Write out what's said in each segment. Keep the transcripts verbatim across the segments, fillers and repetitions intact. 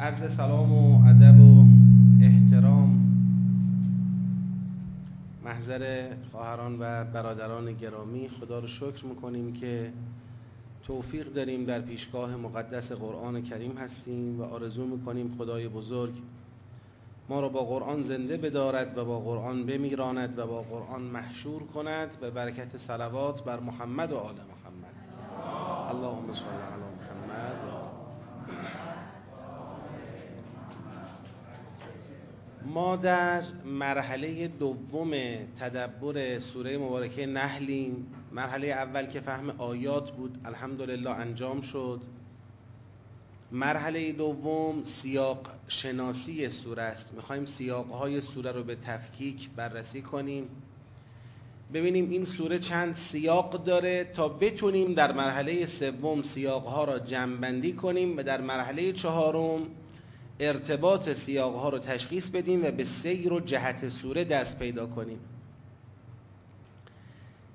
عرض سلام و ادب و احترام محضر خواهران و برادران گرامی، خدا رو شکر میکنیم که توفیق داریم در پیشگاه مقدس قرآن کریم هستیم و آرزو میکنیم خدای بزرگ ما را با قرآن زنده بدارد و با قرآن بمیراند و با قرآن محشور کند به برکت صلوات بر محمد و آل محمد. اللهم صل علی محمد. ما در مرحله دوم تدبر سوره مبارکه نحلیم. مرحله اول که فهم آیات بود الحمدلله انجام شد. مرحله دوم سیاق شناسی سوره است. میخوایم سیاقهای سوره رو به تفکیک بررسی کنیم، ببینیم این سوره چند سیاق داره تا بتونیم در مرحله سوم سیاقها را جمع‌بندی کنیم و در مرحله چهارم ارتباط سیاقها رو تشخیص بدیم و به سیر و جهت سوره دست پیدا کنیم.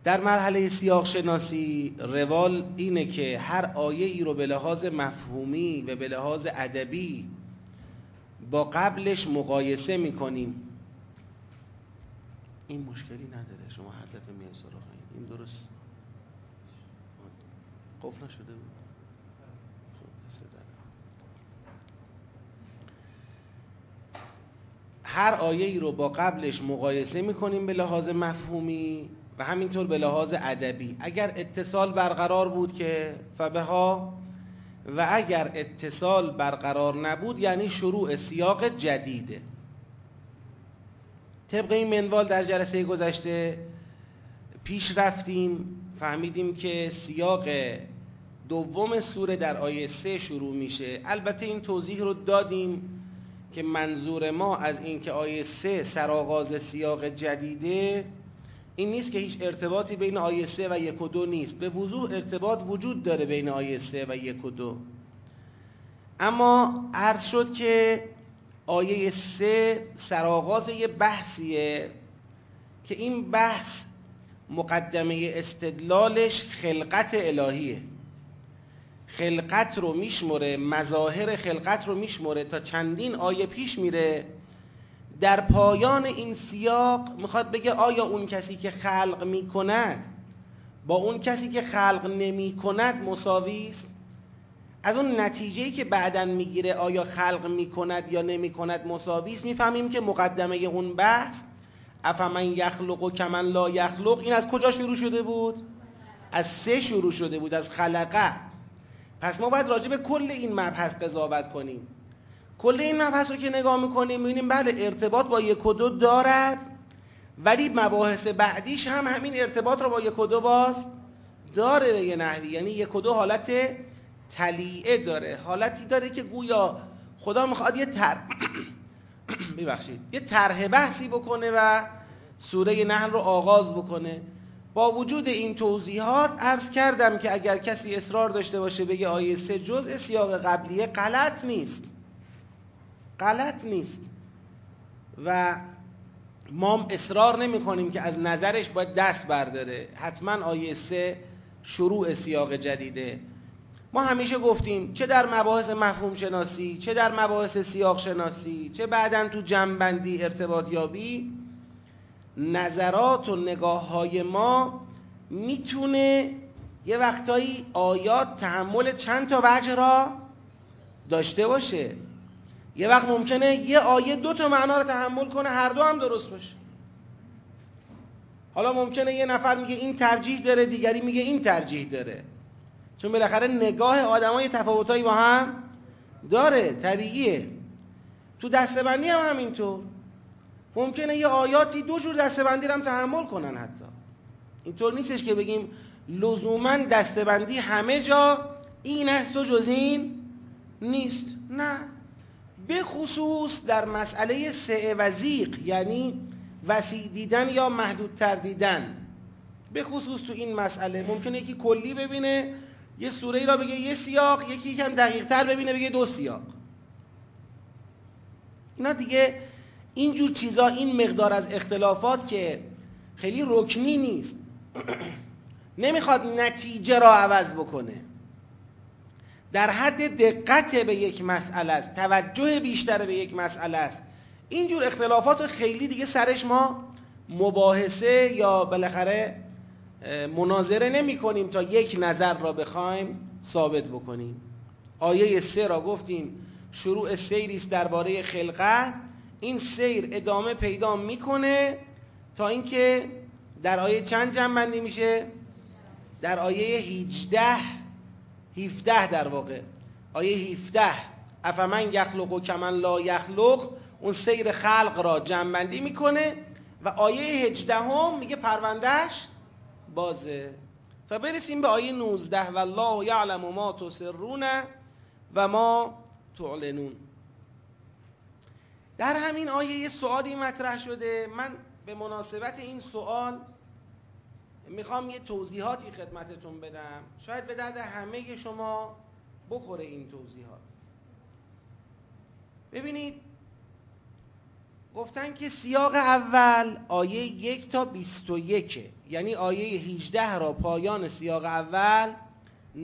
در مرحله سیاق شناسی روال اینه که هر آیه ای رو به لحاظ مفهومی و به لحاظ ادبی با قبلش مقایسه میکنیم. این مشکلی نداره، شما هر دفعه میای سراغ این. این درست قفل شده بود. هر آیه ای رو با قبلش مقایسه میکنیم به لحاظ مفهومی و همینطور به لحاظ ادبی. اگر اتصال برقرار بود که فبها، و اگر اتصال برقرار نبود یعنی شروع سیاق جدیده. طبق این منوال در جلسه گذشته پیش رفتیم، فهمیدیم که سیاق دوم سوره در آیه سه شروع میشه. البته این توضیح رو دادیم که منظور ما از این که آیه سه سرآغاز سیاق جدیده این نیست که هیچ ارتباطی بین آیه سه و یک و دو نیست. به وضوح ارتباط وجود داره بین آیه سه و یک و دو، اما عرض شد که آیه سه سرآغاز یه بحثیه که این بحث مقدمه استدلالش خلقت الهیه. خلقت رو میشموره، مظاهر خلقت رو میشموره تا چندین آیه پیش میره. در پایان این سیاق میخواد بگه آیا اون کسی که خلق میکند با اون کسی که خلق نمیکند مساوی است؟ از اون نتیجه‌ای که بعداً میگیره آیا خلق میکند یا نمیکند مساوی است، میفهمیم که مقدمه اون بحث افمن یخلق و کمن لا یخلق این از کجا شروع شده بود؟ از سه شروع شده بود، از خلقه. پس ما باید راجع به کل این مبحث قضاوت کنیم. کل این مبحث رو که نگاه میکنیم میبینیم بله ارتباط با یک و دو دارد، ولی مباحث بعدیش هم همین ارتباط رو با یک و دو باز داره به یه نحوی. یعنی یک و دو حالت تلیعه داره، حالتی داره که گویا خدا میخواد یه تر ببخشید یه طرح بحثی بکنه و سوره نحل رو آغاز بکنه. با وجود این توضیحات عرض کردم که اگر کسی اصرار داشته باشه بگه آیه سه جزء سیاق قبلیه، غلط نیست، غلط نیست و ما اصرار نمی کنیم که از نظرش باید دست برداره. حتما آیه سه شروع سیاق جدیده. ما همیشه گفتیم چه در مباحث مفهوم شناسی، چه در مباحث سیاق شناسی، چه بعداً تو جمع‌بندی ارتباط یابی، نظرات و نگاه‌های ما میتونه یه وقتایی آیات تحمل چند تا وجه را داشته باشه. یه وقت ممکنه یه آیه دو تا معنا رو تحمل کنه، هر دو هم درست باشه. حالا ممکنه یه نفر میگه این ترجیح داره، دیگری میگه این ترجیح داره، چون بالاخره نگاه آدم‌ها یه تفاوتایی با هم داره، طبیعیه. تو دسته‌بندی هم همینطور ممکنه یه آیاتی دو جور دسته‌بندی رو هم تحمل کنن. حتی اینطور نیستش که بگیم لزوماً دسته‌بندی همه جا این است و جز این نیست، نه. به خصوص در مسئله سعه و ضیق، یعنی وسیع دیدن یا محدودتر دیدن، به خصوص تو این مسئله ممکنه یکی کلی ببینه یه سوره را بگه یه سیاق، یکی یکم دقیق‌تر ببینه بگه دو سیاق. اینا دیگه اینجور چیزا، این مقدار از اختلافات که خیلی رکنی نیست، نمیخواد نتیجه را عوض بکنه. در حد دقت به یک مسئله است، توجه بیشتر به یک مسئله است. اینجور اختلافات خیلی دیگه سرش ما مباحثه یا بالاخره مناظره نمی کنیم تا یک نظر را بخوایم ثابت بکنیم. آیه سه را گفتیم شروع سیری است درباره خلقت، این سیر ادامه پیدا میکنه تا اینکه در آیه چند جمع بندی میشه؟ در آیه هجده هفده در واقع آیه هفده افمن یخلق و کمن لا یخلق اون سیر خلق را جمع بندی میکنه و آیه هجده هم میگه پروندهش بازه تا برسیم به آیه نوزده والله یعلم ما تسرون و ما تعلنون. در همین آیه یه سؤالی مطرح شده، من به مناسبت این سؤال میخوام یه توضیحاتی خدمتتون بدم، شاید به درد همه شما بخوره این توضیحات. ببینید گفتن که سیاق اول آیه یک تا بیست و یکه، یعنی آیه هجده را پایان سیاق اول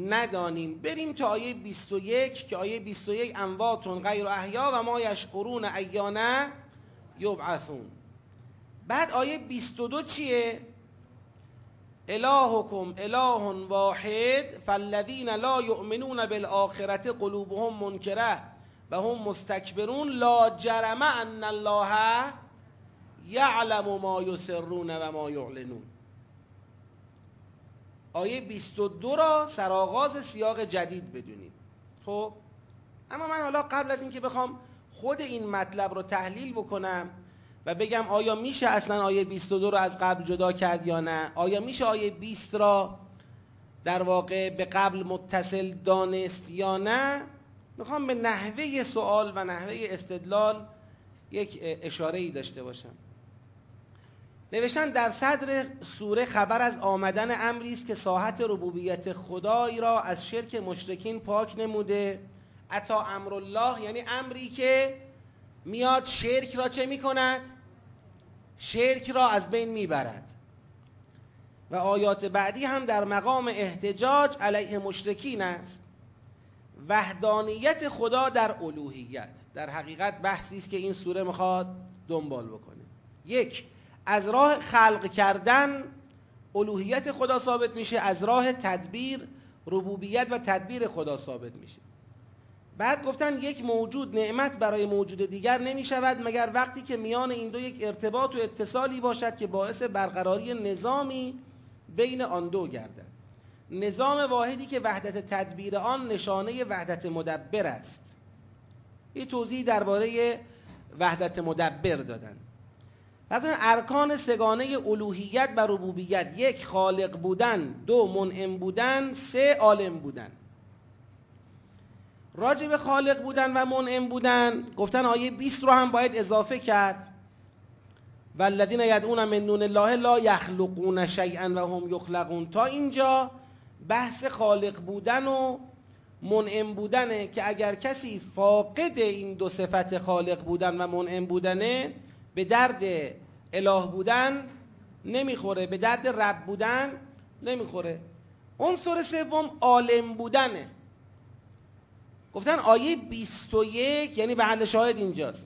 ندانیم، بریم تا آیه بیست و یک که آیه بیست و یک امواتون غیر احیا و ما یشعرون ایانا یبعثون. بعد آیه بیست و دو چیه؟ الهکم اله واحد فالذین لا یؤمنون بالآخرة قلوبهم منکره و هم مستکبرون لا جرم ان الله یعلم ما یسرون و ما یعلنون. آیه بیست و دو را سرآغاز سیاق جدید بدونید. خب اما من حالا قبل از اینکه بخوام خود این مطلب رو تحلیل بکنم و بگم آیا میشه اصلا آیه بیست و دو رو از قبل جدا کرد یا نه، آیا میشه آیه بیست را در واقع به قبل متصل دانست یا نه، میخوام به نحوه سوال و نحوه استدلال یک اشاره‌ای داشته باشم. نوشتن در صدر سوره خبر از آمدن امری است که ساحت ربوبیت خدایی را از شرک مشرکین پاک نموده. اتی امر الله یعنی امری که میاد شرک را چه میکند؟ شرک را از بین میبرد. و آیات بعدی هم در مقام احتجاج علیه مشرکین است. وحدانیت خدا در الوهیت در حقیقت بحثی است که این سوره میخواد دنبال بکنه. یک، از راه خلق کردن الوهیت خدا ثابت میشه، از راه تدبیر ربوبیت و تدبیر خدا ثابت میشه. بعد گفتن یک موجود نعمت برای موجود دیگر نمیشود مگر وقتی که میان این دو یک ارتباط و اتصالی باشد که باعث برقراری نظامی بین آن دو گردد، نظام واحدی که وحدت تدبیر آن نشانه وحدت مدبر است. یه توضیح درباره وحدت مدبر دادن. مثلا ارکان سگانه الوهیت و ربوبیت: یک، خالق بودن، دو، منعم بودن، سه، عالم بودن. راجع به خالق بودن و منعم بودن گفتن آیه بیست رو هم باید اضافه کرد. والذین یدعون من دون الله لا یخلقون شیئا و هم یخلقون. تا اینجا بحث خالق بودن و منعم بودنه که اگر کسی فاقد این دو صفت خالق بودن و منعم بودنه به درد اله بودن نمیخوره، به درد رب بودن نمیخوره. عنصر سوم عالم بودنه. گفتن آیه بیست و یک یعنی محل شاهد اینجاست،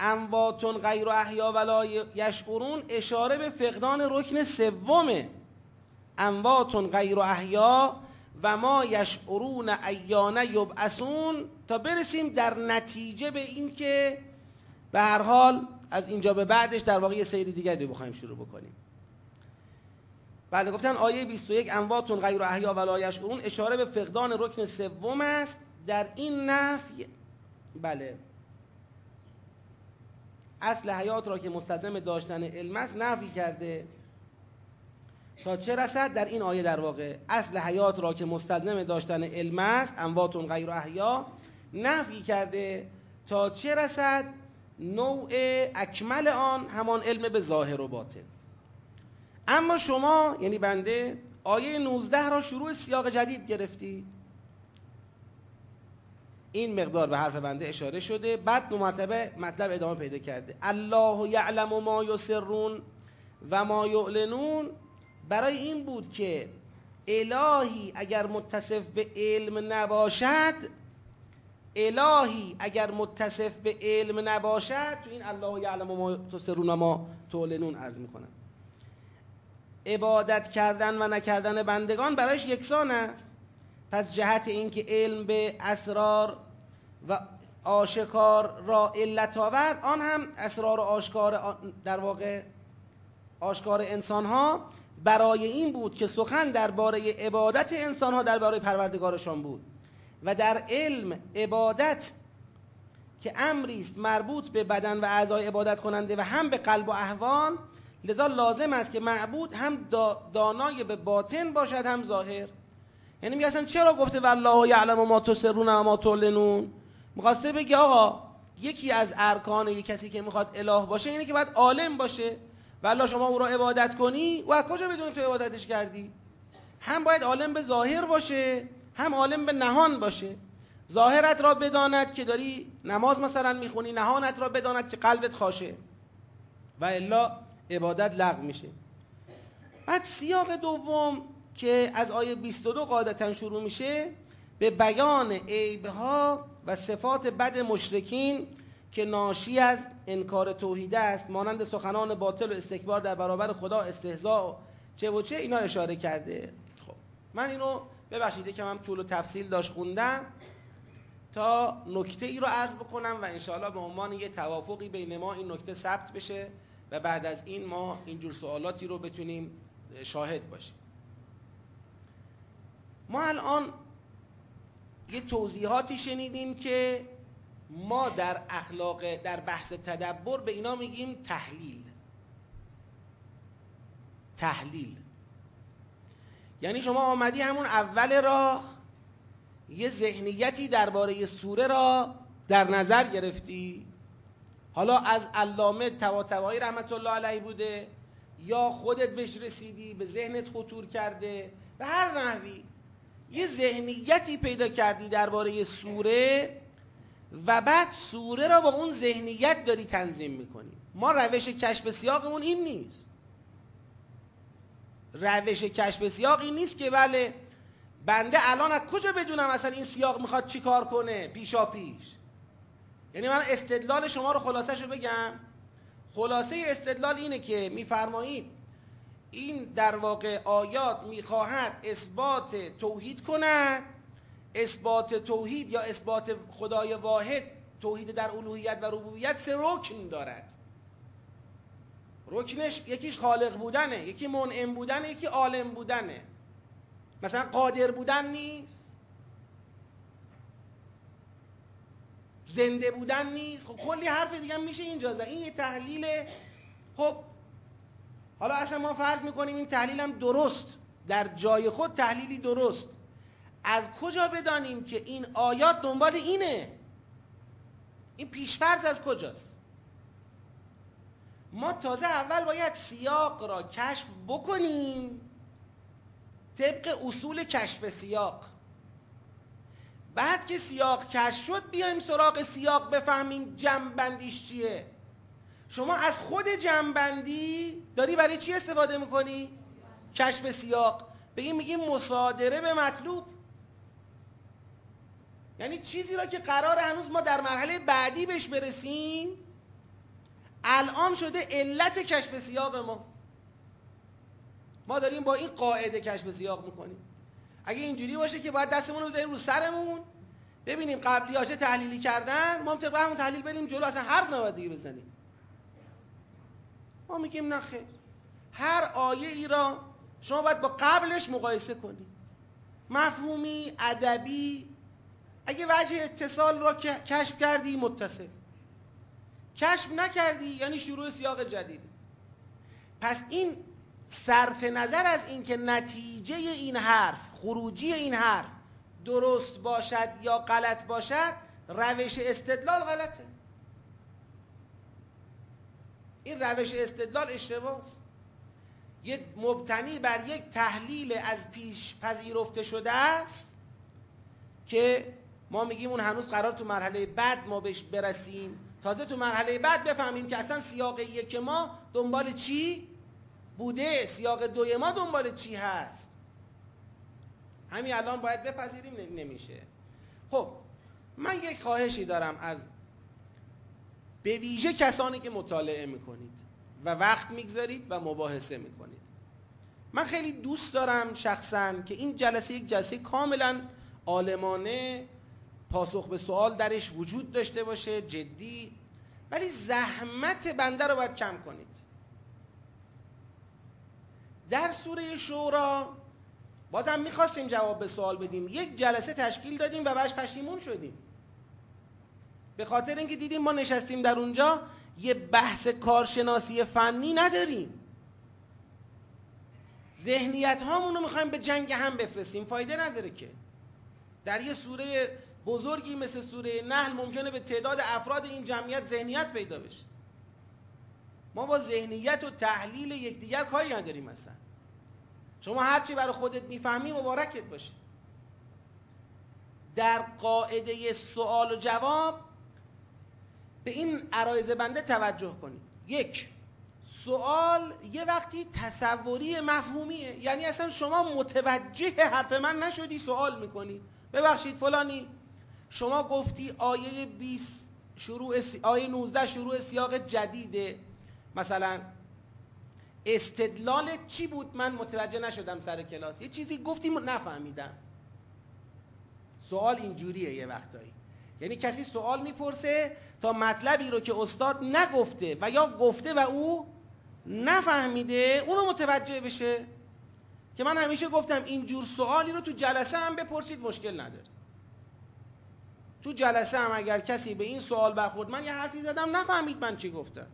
امواتون غیر احیا ولا یشعرون، اشاره به فقدان رکن سومه، امواتون غیر احیا و ما یشعرون ایان یبعثون، تا برسیم در نتیجه به این که به هر حال از اینجا به بعدش در واقع یه سیر دیگری بخوایم شروع بکنیم. بله، گفتن آیه بیست و یک امواتون غیر احیا ولا یشعرون اشاره به فقدان رکن سوم است. در این نفی بله اصل حیات را که مستلزم داشتن علم است نفی کرده تا چه رسد، در این آیه در واقع اصل حیات را که مستلزم داشتن علم است، امواتون غیر احیا، نفی کرده تا چه رسد نوع اکمل آن، همان علم به ظاهر و باطن. اما شما یعنی بنده آیه نوزده را شروع سیاق جدید گرفتی. این مقدار به حرف بنده اشاره شده، بعد دو مرتبه مطلب ادامه پیدا کرده. الله یعلم ما یسرون و ما یعلنون برای این بود که الهی اگر متصف به علم نباشد الهی اگر متصف به علم نباشد تو این الله یعلم ما تسرون ما تعلنون عرض میکنم عبادت کردن و نکردن بندگان برایش یکسان است. پس جهت اینکه علم به اسرار و آشکار را علت آورد آن هم اسرار و آشکار در واقع آشکار انسان ها برای این بود که سخن درباره عبادت انسان ها درباره پروردگارشان بود و در علم عبادت که امری است مربوط به بدن و اعضای عبادت کننده و هم به قلب و احوال لذا لازم است که معبود هم دانای به باطن باشد هم ظاهر. یعنی میگه اصلا چرا گفته والله یعلم ما تسرون و ما تعلنون؟ میخواسته بگه آقا یکی از ارکان یک کسی که میخواد اله باشه اینه که باید عالم باشه. والله شما او را عبادت کنی و از کجا بدونی تو عبادتش کردی؟ هم باید عالم به ظاهر باشه هم عالم به نهان باشه. ظاهرت را بداند که داری نماز مثلا میخونی، نهانت را بداند که قلبت خاشه و الا عبادت لغو میشه. بعد سیاق دوم که از آیه بیست و دو قاعدتا شروع میشه به بیان عیبها و صفات بد مشرکین که ناشی از انکار توحید است، مانند سخنان باطل و استکبار در برابر خدا، استهزاء و چه و چه، اینا اشاره کرده. خب من اینو ببخشید که من طول و تفصیل داشت خوندم تا نکته ای رو عرض بکنم و انشاءالله به عنوان یه توافقی بین ما این نکته ثبت بشه و بعد از این ما اینجور سوالاتی رو بتونیم شاهد باشیم. ما الان یه توضیحاتی شنیدیم که ما در اخلاق در بحث تدبر به اینا میگیم تحلیل. تحلیل یعنی شما آمدی همون اول راه یه ذهنیتی درباره سوره را در نظر گرفتی، حالا از علامه طباطبایی رحمت الله علیه بوده یا خودت بهش رسیدی، به ذهنت خطور کرده، به هر نحوی یه ذهنیتی پیدا کردی درباره سوره و بعد سوره را با اون ذهنیت داری تنظیم میکنی. ما روش کشف سیاقمون این نیست. روش کشف سیاق این نیست که بله بنده الان از کجا بدونم اصلا این سیاق میخواد چی کار کنه پیشا پیش. یعنی من استدلال شما رو خلاصه شو بگم، خلاصه استدلال اینه که میفرمایید این در واقع آیات میخواهد اثبات توحید کند. اثبات توحید یا اثبات خدای واحد، توحید در الوهیت و ربوبیت سه رکن دارد. رکنش یکیش خالق بودنه، یکی منعم بودنه، یکی عالم بودنه. مثلا قادر بودن نیست، زنده بودن نیست. خب کلی حرف دیگه میشه اینجا زد. این یه تحلیله. خب حالا اصلا ما فرض میکنیم این تحلیل هم درست، در جای خود تحلیلی درست. از کجا بدانیم که این آیات دنبال اینه؟ این پیشفرض از کجاست؟ ما تازه اول باید سیاق را کشف بکنیم طبق اصول کشف سیاق. بعد که سیاق کشف شد بیایم سراغ سیاق بفهمیم جمع‌بندیش چیه. شما از خود جمع‌بندی داری برای چی استفاده میکنی؟ کشف سیاق. به این میگیم مصادره به مطلوب. یعنی چیزی را که قراره هنوز ما در مرحله بعدی بهش برسیم الان شده علت کشف سیاق ما. ما داریم با این قاعده کشف سیاق میکنیم. اگه اینجوری باشه که باید دستمون رو بزنیم رو سرمون ببینیم قبلی هاشه تحلیلی کردن، ما هم طبق همون تحلیل بریم جلو، اصلا حرف نباید دیگه بزنیم. ما میگیم نه خیر، هر آیه ای را شما باید با قبلش مقایسه کنی، مفهومی، ادبی. اگه وجه اتصال را کشف کردی متصل، کشف نکردی یعنی شروع سیاق جدید. پس این صرف نظر از این که نتیجه این حرف، خروجی این حرف درست باشد یا غلط باشد، روش استدلال غلطه. این روش استدلال اشتباه است. یک مبتنی بر یک تحلیل از پیش پذیرفته شده است که ما میگیم اون هنوز قرار تو مرحله بعد ما بهش برسیم. تازه تو مرحله بعد بفهمیم که اصلا سیاق یک ما دنبال چی بوده، سیاق دوی ما دنبال چی هست. همین الان باید بپذیریم نمیشه. خب من یک خواهشی دارم از به ویژه کسانی که مطالعه میکنید و وقت میگذارید و مباحثه میکنید. من خیلی دوست دارم شخصاً که این جلسه یک جلسه کاملاً عالمانه، پاسخ به سوال درش وجود داشته باشه، جدی، ولی زحمت بنده رو باید کم کنید. در سوره شورا بازم میخواستیم جواب به سوال بدیم، یک جلسه تشکیل دادیم و بعدش پشیمون شدیم، به خاطر اینکه دیدیم ما نشستیم در اونجا یه بحث کارشناسی فنی نداریم، ذهنیت هامونو میخوایم به جنگ هم بفرستیم، فایده نداره که. در یه سوره بزرگی مثل سوره نحل ممکنه به تعداد افراد این جمعیت ذهنیت پیدا بشه، ما با ذهنیت و تحلیل یکدیگر کاری نداریم. مثلا شما هرچی برای خودت میفهمی مبارکت باشه. در قاعده سوال و جواب به این عرایض بنده توجه کنید. یک، سوال یه وقتی تصوری مفهومیه، یعنی اصلا شما متوجه حرف من نشدی سوال میکنی. ببخشید فلانی شما گفتی آیه بیست شروع س... آیه نوزده شروع سیاق جدیده، مثلا استدلال چی بود؟ من متوجه نشدم سر کلاس، یه چیزی گفتی نفهمیدم. سوال اینجوریه یه وقتایی، یعنی کسی سوال میپرسه تا مطلبی رو که استاد نگفته و یا گفته و او نفهمیده اون رو متوجه بشه. که من همیشه گفتم اینجور سوالی رو تو جلسه هم بپرسید، مشکل نداره. تو جلسه هم اگر کسی به این سوال برخورد، من یه حرفی زدم نفهمید من چی گفتم،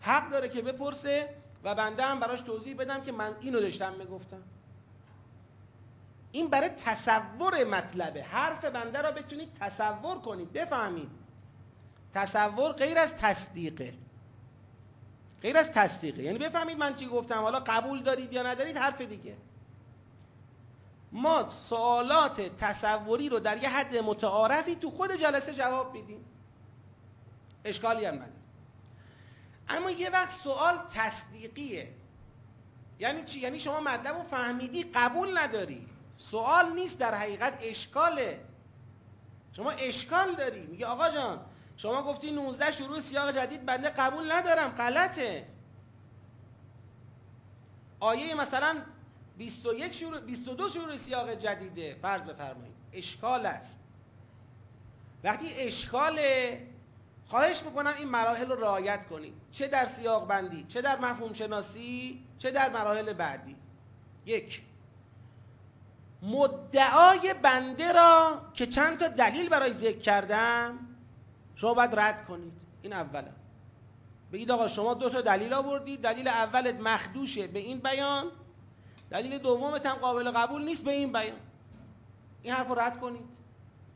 حق داره که بپرسه و بنده هم براش توضیح بدم که من اینو داشتم میگفتم. این برای تصور مطلبه، حرف بنده را بتونید تصور کنید، بفهمید. تصور غیر از تصدیقه، غیر از تصدیقه، یعنی بفهمید من چی گفتم، حالا قبول دارید یا ندارید حرف دیگه. ما سوالات تصوری رو در یه حد متعارفی تو خود جلسه جواب میدیم، اشکالی هم نداره. اما یه وقت سوال تصدیقیه، یعنی چی؟ یعنی شما مطلب رو فهمیدی، قبول نداری، سوال نیست، در حقیقت اشکاله، شما اشکال داری، میگه آقا جان شما گفتی نوزده شروع سیاق جدید، بنده قبول ندارم، غلطه. آیه مثلا بیست و یک شروع بیست و دو شروع سیاق جدیده فرض بفرمایید، اشکال است. وقتی اشکاله، خواهش میکنم این مراحل رو رعایت کنید، چه در سیاق بندی، چه در مفهوم شناسی، چه در مراحل بعدی. یک، مدعای بنده را که چند تا دلیل برای ذکر کردم شما باید رد کنید. این اولا بگید آقا شما دو تا دلیل آوردید، دلیل اولت مخدوشه به این بیان، دلیل دومت هم قابل قبول نیست به این بیان، این حرف رو رد کنید.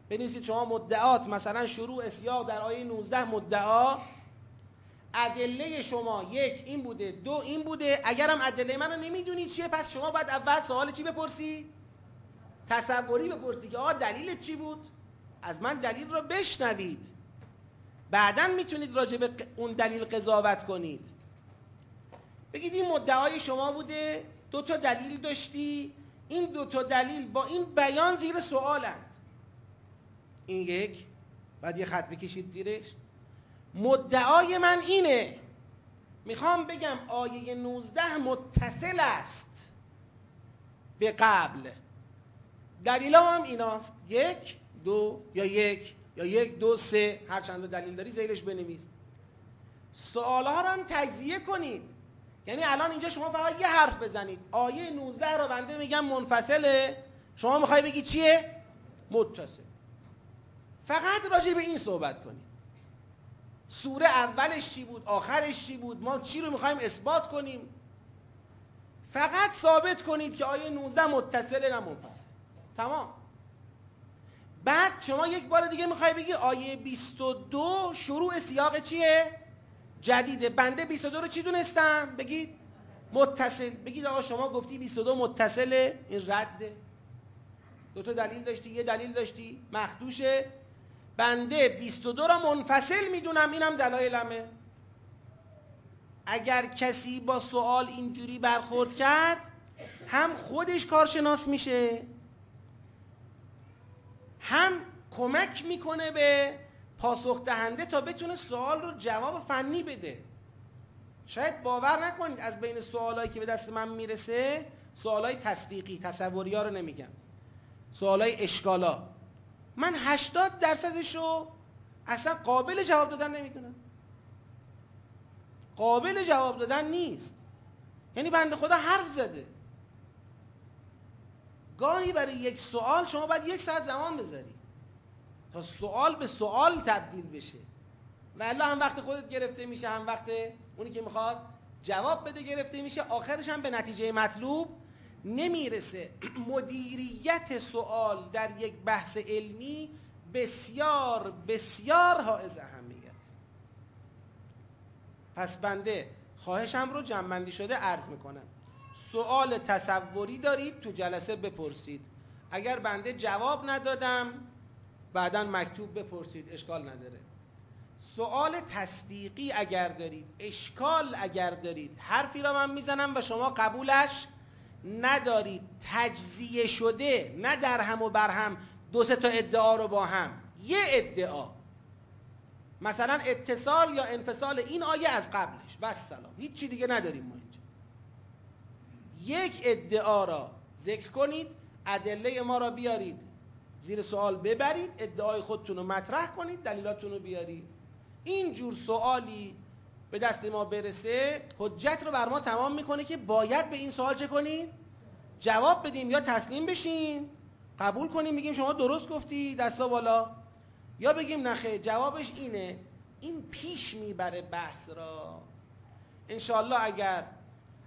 بنویسید شما مدعات، مثلا شروع سیاق در آیه نوزده مدعا، ادله شما یک این بوده، دو این بوده، اگرم ادله منو نمیدونید چیه، پس شما باید اول سوال چی بپرسی؟ تصوری بپرسی که آقا دلیل چی بود؟ از من دلیل را بشنوید، بعدن میتونید راجع به اون دلیل قضاوت کنید. بگید این مدعای شما بوده، دو تا دلیل داشتی، این دو تا دلیل با این بیان زیر سوالند. این یک، بعد یه خط بکشید زیرش، مدعای من اینه، میخوام بگم آیه نوزده متصل است به قبل، دلیلام هم ایناست، یک دو یا یک یا یک دو سه، هر چند دلیل داری زیرش بنویس. سوالها رو هم تجزیه کنید، یعنی الان اینجا شما فقط یه حرف بزنید، آیه نوزده رو بنده میگم منفصله، شما میخوای بگی چیه؟ متصل. فقط راجع به این صحبت کنید، سوره اولش چی بود، آخرش چی بود، ما چی رو میخوایم اثبات کنیم. فقط ثابت کنید که آیه نوزده متصله نه منفصل، تمام. بعد شما یک بار دیگه میخوای بگی آیه بیست و دو شروع سیاق چیه؟ جدیده. بنده بیست و دو رو چی دونستم؟ بگید متصل. بگید آقا شما گفتی بیست و دو متصله، این رده، دو تا دلیل داشتی، یه دلیل داشتی مخدوشه، بنده بیست و دو را منفصل میدونم، اینم دلایلمه. اگر کسی با سوال اینجوری برخورد کرد، هم خودش کارشناس میشه، هم کمک میکنه به پاسخ دهنده تا بتونه سوال رو جواب فنی بده. شاید باور نکنید از بین سوالایی که به دست من میرسه، سوالای تصدیقی تصوری ها رو نمیگم، سوالای اشکالا، من هشتاد درصدش رو اصلا قابل جواب دادن نمیدونم، قابل جواب دادن نیست. یعنی بنده خدا حرف زده. گاهی برای یک سوال شما باید یک ساعت زمان بذاری تا سوال به سوال تبدیل بشه، والا هم وقت خودت گرفته میشه، هم وقت اونی که میخواد جواب بده گرفته میشه، آخرش هم به نتیجه مطلوب نمیرسه. مدیریت سوال در یک بحث علمی بسیار بسیار حائز اهمیت. پس بنده خواهشم رو جمع‌بندی شده عرض میکنم. سوال تصوری دارید تو جلسه بپرسید، اگر بنده جواب ندادم بعداً مکتوب بپرسید، اشکال نداره. سوال تصدیقی اگر دارید، اشکال اگر دارید، حرفی را من میزنم و شما قبولش ندارید، تجزیه شده، نه در هم و بر هم دو سه تا ادعا رو با هم، یه ادعا، مثلا اتصال یا انفصال این آیه از قبلش، بس سلام، هیچ چی دیگه نداریم ما اینجا. یک ادعا را ذکر کنید، ادله ما را بیارید زیر سوال ببرید، ادعای خودتون رو مطرح کنید، دلیلاتون رو بیارید. این جور سوالی به دست ما برسه، حجت رو بر ما تمام میکنه که باید به این سوال چه کنیم؟ جواب بدیم، یا تسلیم بشیم قبول کنیم بگیم شما درست گفتی دستا بالا، یا بگیم نخیر جوابش اینه. این پیش میبره بحث را انشالله. اگر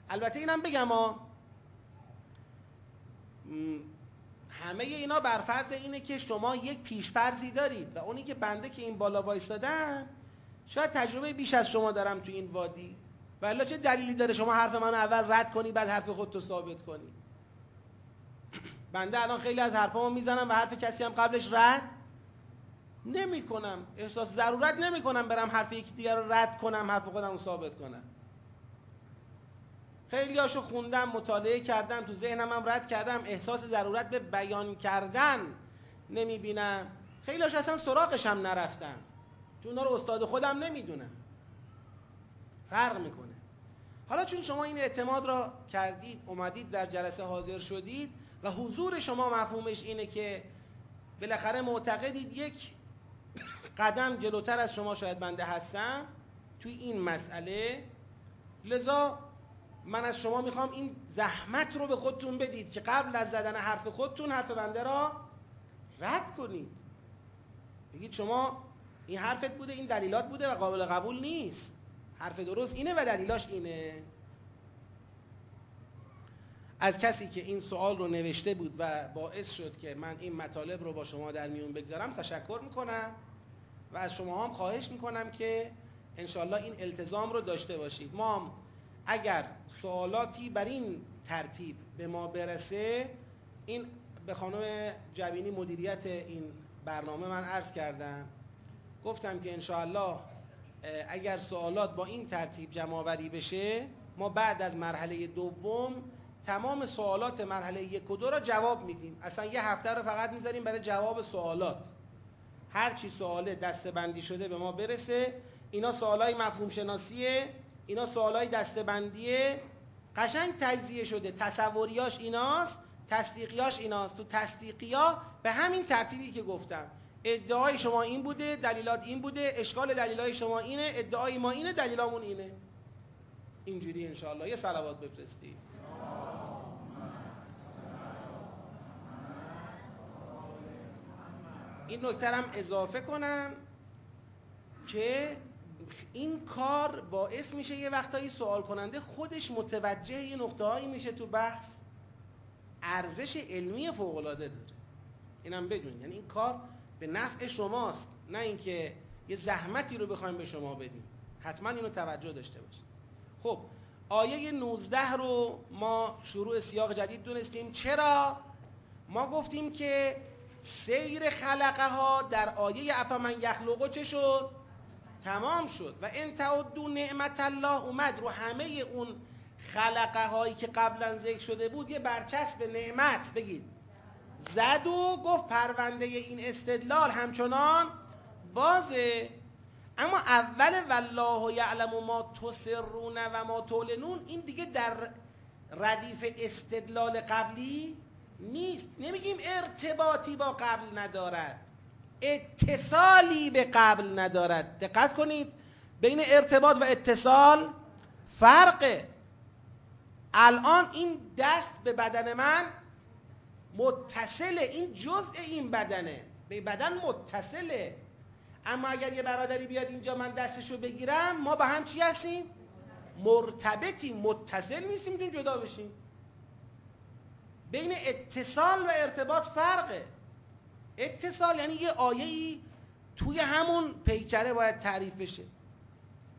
البته اینم بگم ها، همه اینا برفرض اینه که شما یک پیشفرضی دارید و اونی که بنده که این بالا وایستادم شاید تجربه بیش از شما دارم تو این وادی، والا چه دلیلی داره شما حرف منو اول رد کنی بعد حرف خودتو ثابت کنی؟ بنده الان خیلی از حرفامو میزنم و حرف کسی هم قبلش رد نمی کنم، احساس ضرورت نمی کنم برم حرف یکی دیگر رو رد کنم، حرف خودم رو ثابت کنم. خیلی هاشو خوندم، مطالعه کردم، تو ذهنم هم رد کردم، احساس ضرورت به بیان کردن نمی بینم. خیلی هاش اصلا سراغش هم نرفتم چون اونا رو استاد خودم نمیدونم. فرق میکنه. حالا چون شما این اعتماد را کردید، اومدید در جلسه حاضر شدید و حضور شما مفهومش اینه که بالاخره معتقدید یک قدم جلوتر از شما شاید بنده هستم توی این مسئله، لذا من از شما میخوام این زحمت رو به خودتون بدید که قبل از زدن حرف خودتون حرف بنده را رد کنید، بگید شما این حرفت بوده، این دلیلات بوده و قابل قبول نیست، حرف درست اینه و دلیلاش اینه. از کسی که این سوال رو نوشته بود و باعث شد که من این مطالب رو با شما در میون بگذارم تشکر میکنم و از شما هم خواهش میکنم که انشالله این التزام رو داشته باشید. ما هم اگر سوالاتی بر این ترتیب به ما برسه، این به خانم جبینی مدیریت این برنامه من عرض کردم، گفتم که انشالله اگر سوالات با این ترتیب جمع آوری بشه، ما بعد از مرحله دوم تمام سوالات مرحله یک و دو را جواب میدیم. اصلا یه هفته رو فقط میذاریم برای جواب سوالات. هر چی سواله دسته بندی شده به ما برسه. اینا سوالای مفهوم شناسیه، اینا سوالای دسته بندیه، قشنگ تجزیه شده، تصوریاش ایناست، تصدیقیاش ایناست. تو تصدیقیا به همین ترتیبی که گفتم، ادعای شما این بوده، دلیلات این بوده، اشکال دلیلای شما اینه، ادعای ما اینه، دلیلامون اینه. اینجوری انشالله. یه صلوات بفرستید. این نکته هم اضافه کنم که این کار باعث میشه یه وقتایی سوال کننده خودش متوجه یه نقطه هایی میشه تو بحث، ارزش علمی فوق العاده داره. اینم بدونید، یعنی این کار به نفع شماست، نه اینکه یه زحمتی رو بخوایم به شما بدیم. حتما اینو توجه داشته باشید. خب آیه نوزده رو ما شروع سیاق جدید دونستیم. چرا؟ ما گفتیم که سیر خلقه ها در آیه افمن یخلقه چه شد؟ تمام شد. و ان تعدوا نعمت الله اومد رو همه اون خلقه هایی که قبلا ذکر شده بود، یه برچسب نعمت، بگید زد و گفت پرونده این استدلال همچنان بازه. اما اول والله یعلم ما تسرون و ما تعلنون این دیگه در ردیف استدلال قبلی نیست. نمیگیم ارتباطی با قبل ندارد، اتصالی به قبل ندارد. دقت کنید بین ارتباط و اتصال فرقه. الان این دست به بدن من متصله، این جزء این بدنه، به بدن متصله. اما اگر یه برادری بیاد اینجا من دستشو بگیرم، ما با هم چی هستیم؟ مرتبطی، متصل نیستیم، میتونیم جدا بشیم. بین اتصال و ارتباط فرقه. اتصال یعنی یه آیه‌ای توی همون پیکره باید تعریف بشه.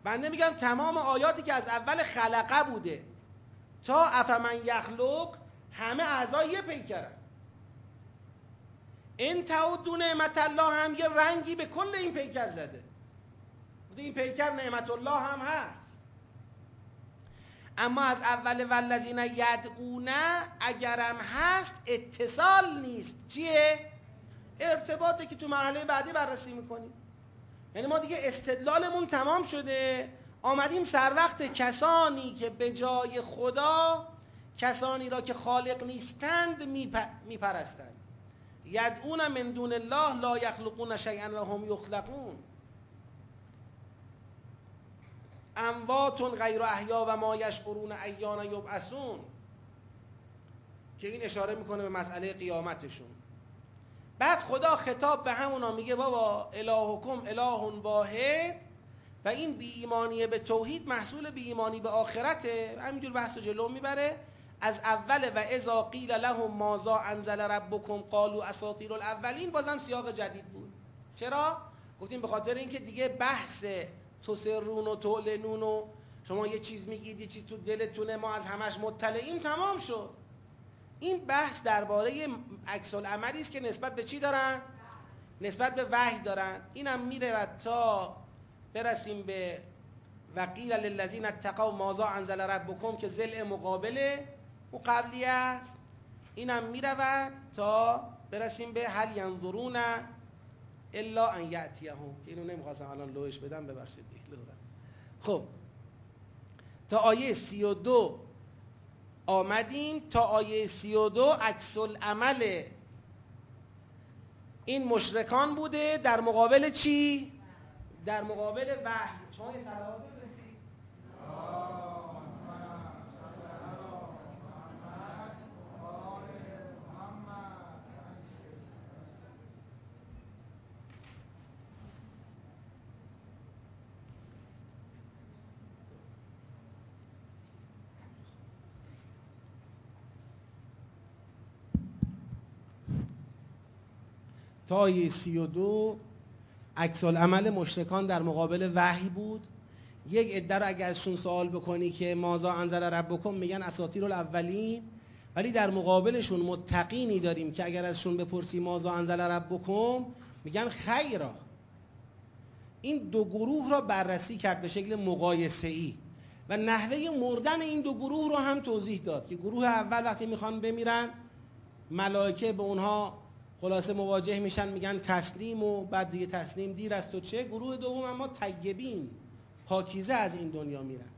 بنده میگم تمام آیاتی که از اول خلقه بوده تا افمن یخلق همه اعضای یه پیکرن. این تعدو نعمت الله هم یه رنگی به کل این پیکر زده. این پیکر نعمت الله هم هست. اما از اول والذین یدعون اگرم هست اتصال نیست. چیه؟ ارتباطی که تو مرحله بعدی بررسی میکنیم. یعنی ما دیگه استدلالمون تمام شده، آمدیم سر وقت کسانی که به جای خدا کسانی را که خالق نیستند میپرستند. یدعون من دون الله لا یخلقون شیئا و هم یخلقون اموات غیر احیا و ما یشعرون ایان یبعثون، که این اشاره میکنه به مسئله قیامتشون. بعد خدا خطاب به همونا میگه بابا الهکم اله واحد، و این بی ایمانی به توحید محصول بی ایمانی به آخرته. همینجور بحث رو جلو میبره از اول و اذا قیل لهم ماذا انزل ربکم قالوا اساطیر الاولین. بازم سیاق جدید بود. چرا؟ گفتیم به خاطر اینکه دیگه بحث تسرون و تعلنون و شما یه چیز میگید یه چیز تو دلتونه ما از همش مطلعیم تمام شد. این بحث درباره عکس العملی است که نسبت به چی دارن؟ نسبت به وحی دارن. اینم میره و تا برسیم به وقیل للذین اتقوا ماذا انزل ربکم که ضلع مقابله و قبلی است. اینم میرود تا برسیم به هل ینظرون الا ان یاتیهم، که اینو نمیخواستم الان لوش بدم، ببخشید دیگه لورم. خب تا آیه سی و دو آمدیم. تا آیه سی و دو عکس العمل این مشرکان بوده در مقابل چی؟ در مقابل وحی. شما یه صلوات بفرستید. تا آیه سی و دو عکس العمل مشرکان در مقابل وحی بود. یک عده رو اگه ازشون سوال بکنی که ماذا انزل ربکم میگن اساطیر الاولین، ولی در مقابلشون متقینی داریم که اگر ازشون بپرسی ماذا انزل ربکم میگن خیرا. این دو گروه را بررسی کرد به شکل مقایسه‌ای و نحوه مردن این دو گروه را هم توضیح داد که گروه اول وقتی میخوان بمیرن ملائکه به اونها خلاصه مواجه میشن میگن تسلیم و بعد دیگه تسلیم دیر است و چه. گروه دوم اما طیبین، پاکیزه از این دنیا میرن.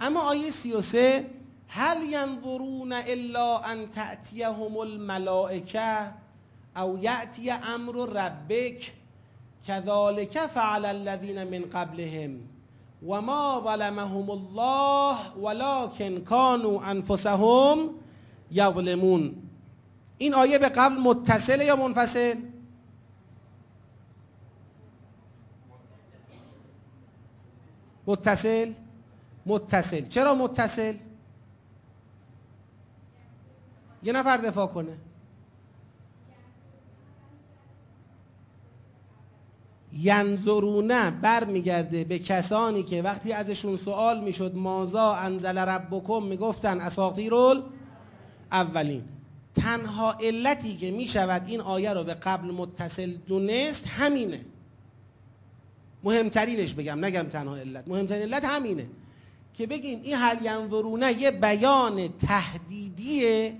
اما آیه سی و سه هل ینظرون الا ان تأتیهم الملائکه او یأتی امر ربک کذالک فعل الذین من قبلهم و ما ظلمهم الله ولکن کانوا انفسهم یظلمون. این آیه به قبل متصله یا منفصل؟ متصل. متصل. چرا متصل؟ یه نفر دفاع کنه. ینظرونه بر میگرده به کسانی که وقتی ازشون سوال میشد ماذا انزل ربکم میگفتن اساطیر الاولین. تنها علتی که می شود این آیه رو به قبل متصل دونست همینه. مهمترینش بگم، نگم تنها علت، مهمترین علت همینه که بگیم این هل ینظرونه یه بیان تهدیدیه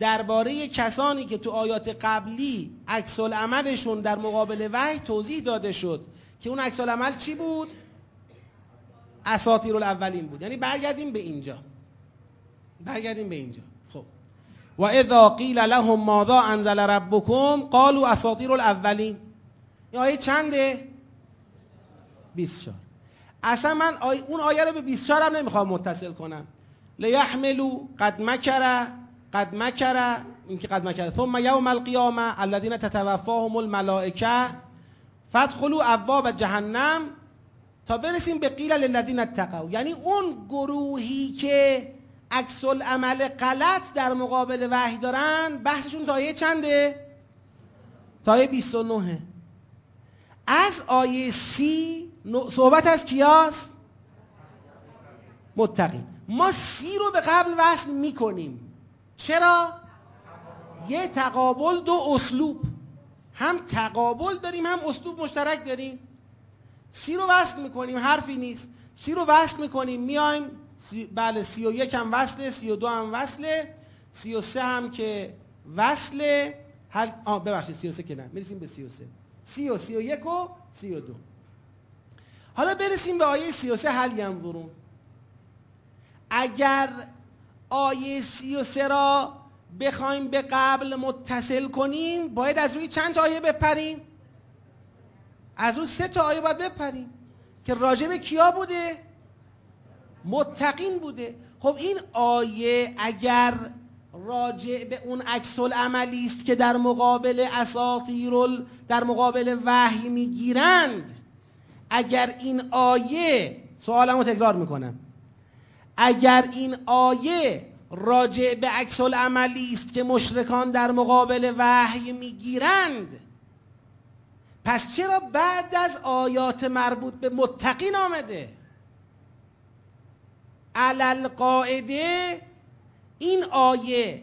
درباره کسانی که تو آیات قبلی عکس العملشون در مقابل وحی توضیح داده شد که اون عکس العمل چی بود؟ اساطیر الاولین بود. یعنی برگردیم به اینجا، برگردیم به اینجا. خب و اذا قیل لهم ماذا انزل ربکم قالوا اساطیر الاولین. این آیه چنده؟ بیست و چهار. اصلا من آی... اون آیه رو به بیست و چهار هم نمیخوام متصل کنم. لیحملوا قد مکر قد مکر، این که قد مکر ثم یوم القیامه الذین تتوفاهم الملائکه فادخلوا ابواب جهنم تا برسیم به قیل للذین اتقوا. یعنی اون گروهی که عکس العمل غلط در مقابل وحی دارن بحثشون تا آیه چنده؟ تا آیه بیست و نه. از آیه سی صحبت از کیاست؟ متقین. ما سی رو به قبل وصل میکنیم. چرا؟ یه تقابل، دو اسلوب، هم تقابل داریم هم اسلوب مشترک داریم. سی رو وصل میکنیم، حرفی نیست. سی رو وصل میکنیم، میایم سی... بله سی و یک هم وصله، سی و دو هم وصله، سی و سه هم که وصله. هل... آه ببخشید سی و سه که نه، میرسیم به سی و سه، سی و سی و یک و سی و دو. حالا برسیم به آیه سی و سه. هل ینظرون. اگر آیه سی و سه را بخوایم به قبل متصل کنیم باید از روی چند تا آیه بپریم؟ از روی سه تا آیه باید بپریم که راجب کیا بوده؟ متقین بوده. خب این آیه اگر راجع به اون عکس العملی است که در مقابل اساطیرال در مقابل وحی میگیرند، اگر این آیه، سوالمو تکرار میکنم، اگر این آیه راجع به عکس العملی است که مشرکان در مقابل وحی میگیرند، پس چرا بعد از آیات مربوط به متقین آمده؟ علالقاعده این آیه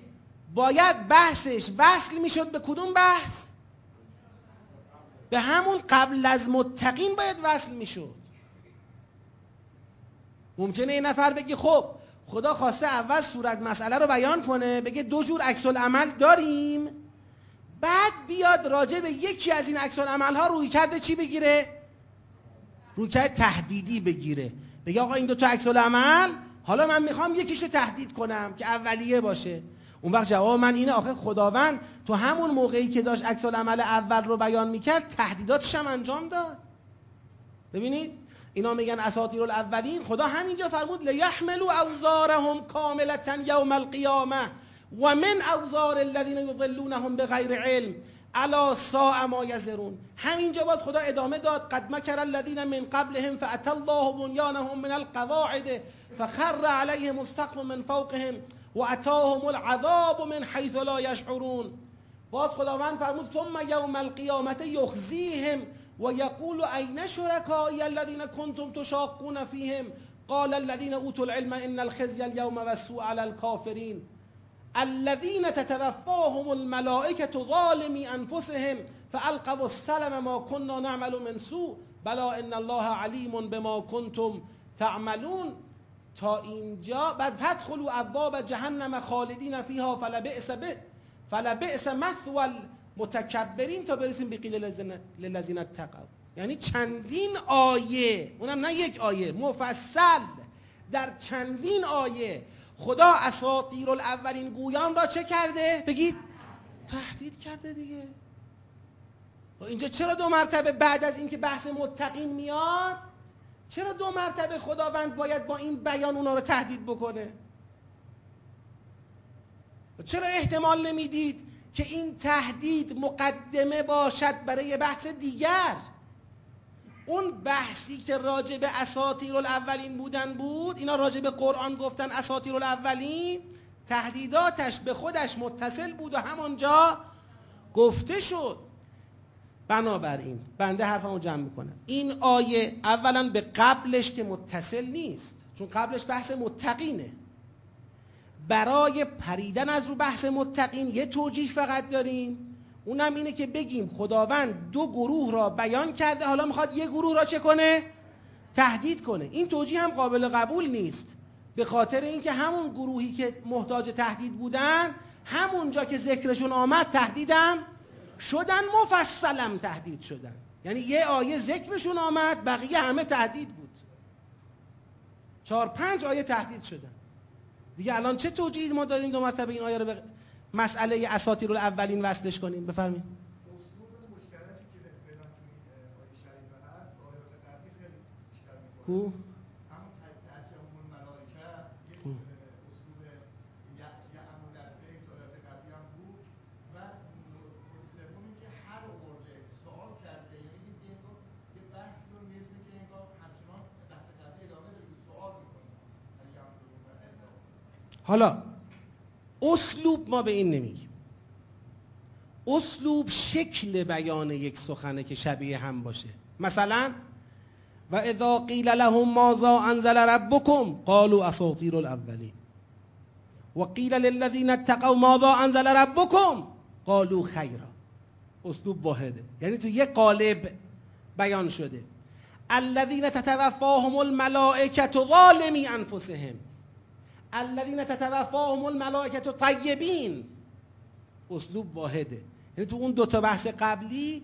باید بحثش وصل میشد به کدوم بحث؟ به همون قبل از متقین باید وصل میشد. ممکنه یه نفر بگه خب خدا خواسته اول صورت مسئله رو بیان کنه، بگه دو جور عکس العمل داریم، بعد بیاد راجع به یکی از این عکس العمل ها روی کرده چی بگیره؟ روی کرده تهدیدی بگیره، بگه آقا این دو تا عکس العمل حالا من میخوام یکیش رو تهدید کنم که اولیه باشه. اون وقت جواب من اینه آخه خداوند تو همون موقعی که داشت عکس العمل اول رو بیان میکرد تهدیداتش هم انجام داد. ببینید اینا میگن اساطیر الاولین، خدا همینجا فرمود لیحملوا اوزارهم کاملتا یوم القیامه و من اوزار الذین یضلونهم بغیر علم الا ساء ما یزرون. همینجا باز خدا ادامه داد قد مکر الذین من قبلهم فأتی الله بنیانهم من القواعد فخر علیهم السقف من فوقهم و اتاهم العذاب من حیث لا یشعرون. باز خداوند فرمود ثم یوم القیامه یخزیهم و یقول این شرکای الذین کنتم تشاقون فیهم قال الذین اوتوا العلم ان الخزی الیوم و السوء علی الکافرین الذین تتوفاهم الملائکة ظالمی انفسهم فالقوا السلم ما كنا نعمل من سوء بلا ان الله علیم بما کنتم تعملون. تا اینجا. بعد فادخلوا ابواب جهنم خالدین فیها فلبئس فلبئس مثوى متکبرین تا برسیم به قیل للذین اتقوا. یعنی چندین آیه، اونم نه یک آیه، مفصل در چندین آیه خدا اساطیر الاولین گویان را چه کرده؟ بگید تهدید کرده دیگه. اینجا چرا دو مرتبه بعد از اینکه بحث متقین میاد چرا دو مرتبه خداوند باید با این بیان اونا رو تهدید بکنه؟ چرا احتمال نمیدید که این تهدید مقدمه باشد برای بحث دیگر؟ اون بحثی که راجع به اساطیر الاولین بودن بود، اینا راجع به قرآن گفتن اساطیر الاولین، تهدیداتش به خودش متصل بود و همونجا گفته شد. بنابراین بنده حرفمو جمع میکنم، این آیه اولا به قبلش که متصل نیست، چون قبلش بحث متقینه. برای پریدن از رو بحث متقین یه توجیه فقط داریم، اونم اینه که بگیم خداوند دو گروه را بیان کرده، حالا میخواد یه گروه را چه کنه؟ تهدید کنه. این توجیه هم قابل قبول نیست، به خاطر اینکه همون گروهی که محتاج تهدید بودن همونجا که ذکرشون آمد تهدیدم شدن، مفصلم تهدید شدن. یعنی یه آیه ذکرشون آمد، بقیه همه تهدید بود. چهار پنج آیه تهدید شدن دیگه. الان چه توجیهی ما داریم دو مرتبه این آیه رو به مسئله اساطیر الاولین وصلش کنیم؟ بفرمایید. کو حالا اسلوب ما به این نمیگیم. اسلوب شکل بیان یک سخنه که شبیه هم باشه. مثلا و اذا قیل لهم ماذا انزل ربكم قالوا اساطیر الاولین و قیل للذین اتقوا ماذا انزل ربكم قالوا خیرا. اسلوب واحده، یعنی تو یک قالب بیان شده. الذین تتوفاهم الملائکه ظالمی انفسهم الذین تتوفاهم الملائکه طیبین. اسلوب واحده، یعنی تو اون دو تا بحث قبلی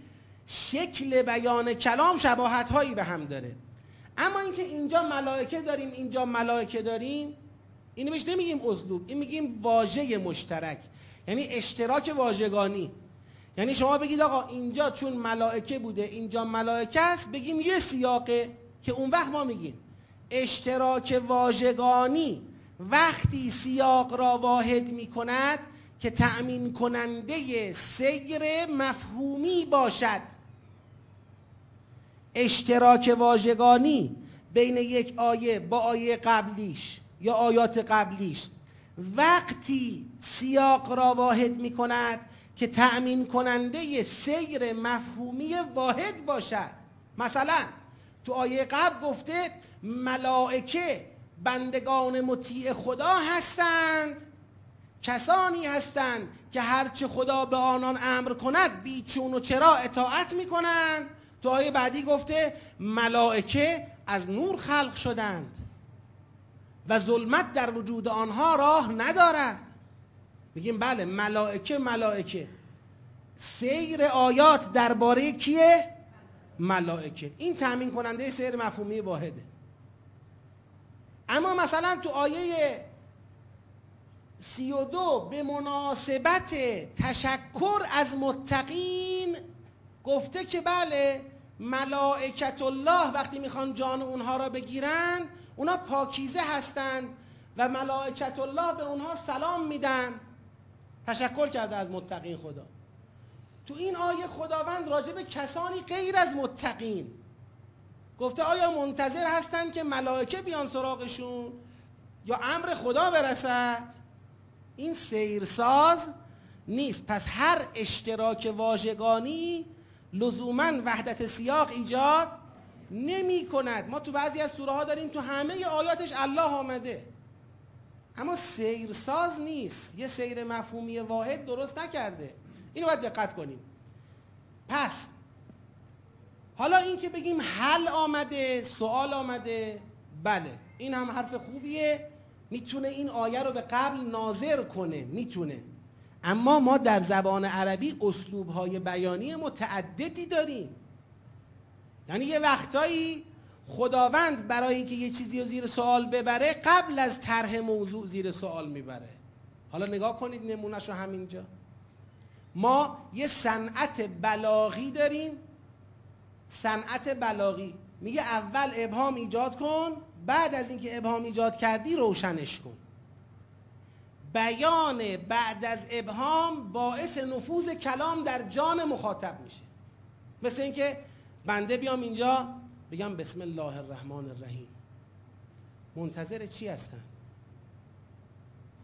شکل بیان کلام شباهت هایی به هم داره. اما اینکه اینجا ملائکه داریم اینجا ملائکه داریم، اینو بهش نمیگیم اسلوب، این میگیم واژه مشترک، یعنی اشتراک واژگانی. یعنی شما بگید آقا اینجا چون ملائکه بوده اینجا ملائکه است، بگیم یه سیاقه، که اون وقت ما میگیم اشتراک واژگانی وقتی سیاق را واحد می کند که تأمین کننده سیر مفهومی باشد. اشتراک واژگانی بین یک آیه با آیه قبلیش یا آیات قبلیش وقتی سیاق را واحد می کند که تأمین کننده سیر مفهومی واحد باشد. مثلا تو آیه قبل گفته ملائکه بندگان مطیع خدا هستند، کسانی هستند که هرچه خدا به آنان امر کند بیچون و چرا اطاعت میکنند. تو آیه بعدی گفته ملائکه از نور خلق شدند و ظلمت در وجود آنها راه ندارد. میگیم بله ملائکه ملائکه، سیر آیات درباره کیه؟ ملائکه. این تأمین کننده سیر مفهومی واحده. اما مثلا تو آیه سی و دو به مناسبت تشکر از متقین گفته که بله ملائکت الله وقتی میخوان جان اونها را بگیرن اونها پاکیزه هستن و ملائکت الله به اونها سلام میدن. تشکر کرده از متقین خدا. تو این آیه خداوند راجب کسانی غیر از متقین گفته آیا منتظر هستن که ملائکه بیان سراغشون یا امر خدا برسد؟ این سیرساز نیست. پس هر اشتراک واژگانی لزوماً وحدت سیاق ایجاد نمی کند. ما تو بعضی از سوره ها داریم تو همه آیاتش الله آمده، اما سیرساز نیست، یه سیر مفهومی واحد درست نکرده. اینو باید دقت کنیم. پس حالا این که بگیم حل آمده، سوال آمده، بله این هم حرف خوبیه، میتونه این آیه رو به قبل ناظر کنه، میتونه. اما ما در زبان عربی اسلوب‌های بیانی متعددی داریم. یعنی یه وقتایی خداوند برای اینکه یه چیزی رو زیر سوال ببره قبل از طرح موضوع زیر سوال میبره. حالا نگاه کنید نمونه‌شو همینجا. ما یه صنعت بلاغی داریم. صنعت بلاغی میگه اول ابهام ایجاد کن، بعد از اینکه ابهام ایجاد کردی روشنش کن. بیان بعد از ابهام باعث نفوذ کلام در جان مخاطب میشه. مثل اینکه بنده بیام اینجا بگم بسم الله الرحمن الرحیم، منتظر چی هستن؟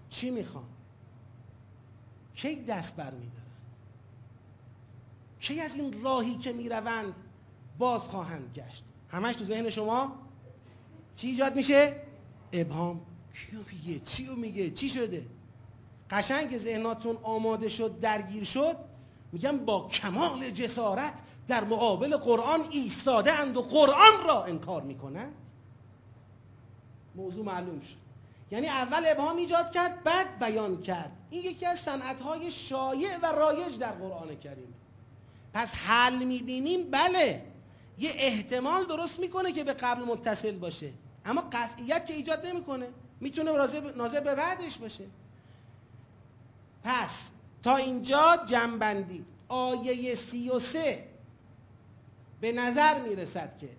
چی میخوان؟ کی دست بر میدارن؟ کی از این راهی که میروند باز خواهند گشت؟ همش تو ذهن شما چی ایجاد میشه؟ ابهام. کیو میگه؟ چیو میگه؟ چی شده؟ قشنگ که ذهناتون آماده شد، درگیر شد، میگم با کمال جسارت در مقابل قرآن ایستاده اند و قرآن را انکار میکنند. موضوع معلوم شد. یعنی اول ابهام ایجاد کرد بعد بیان کرد. این یکی از صنعت‌های شایع و رایج در قرآن کریم. پس حل می‌بینیم بله یه احتمال درست میکنه که به قبل متصل باشه، اما قطعیت که ایجاد نمیکنه، میتونه ناظر به بعدش باشه. پس تا اینجا جمع‌بندی آیه سی و سه به نظر میرسد که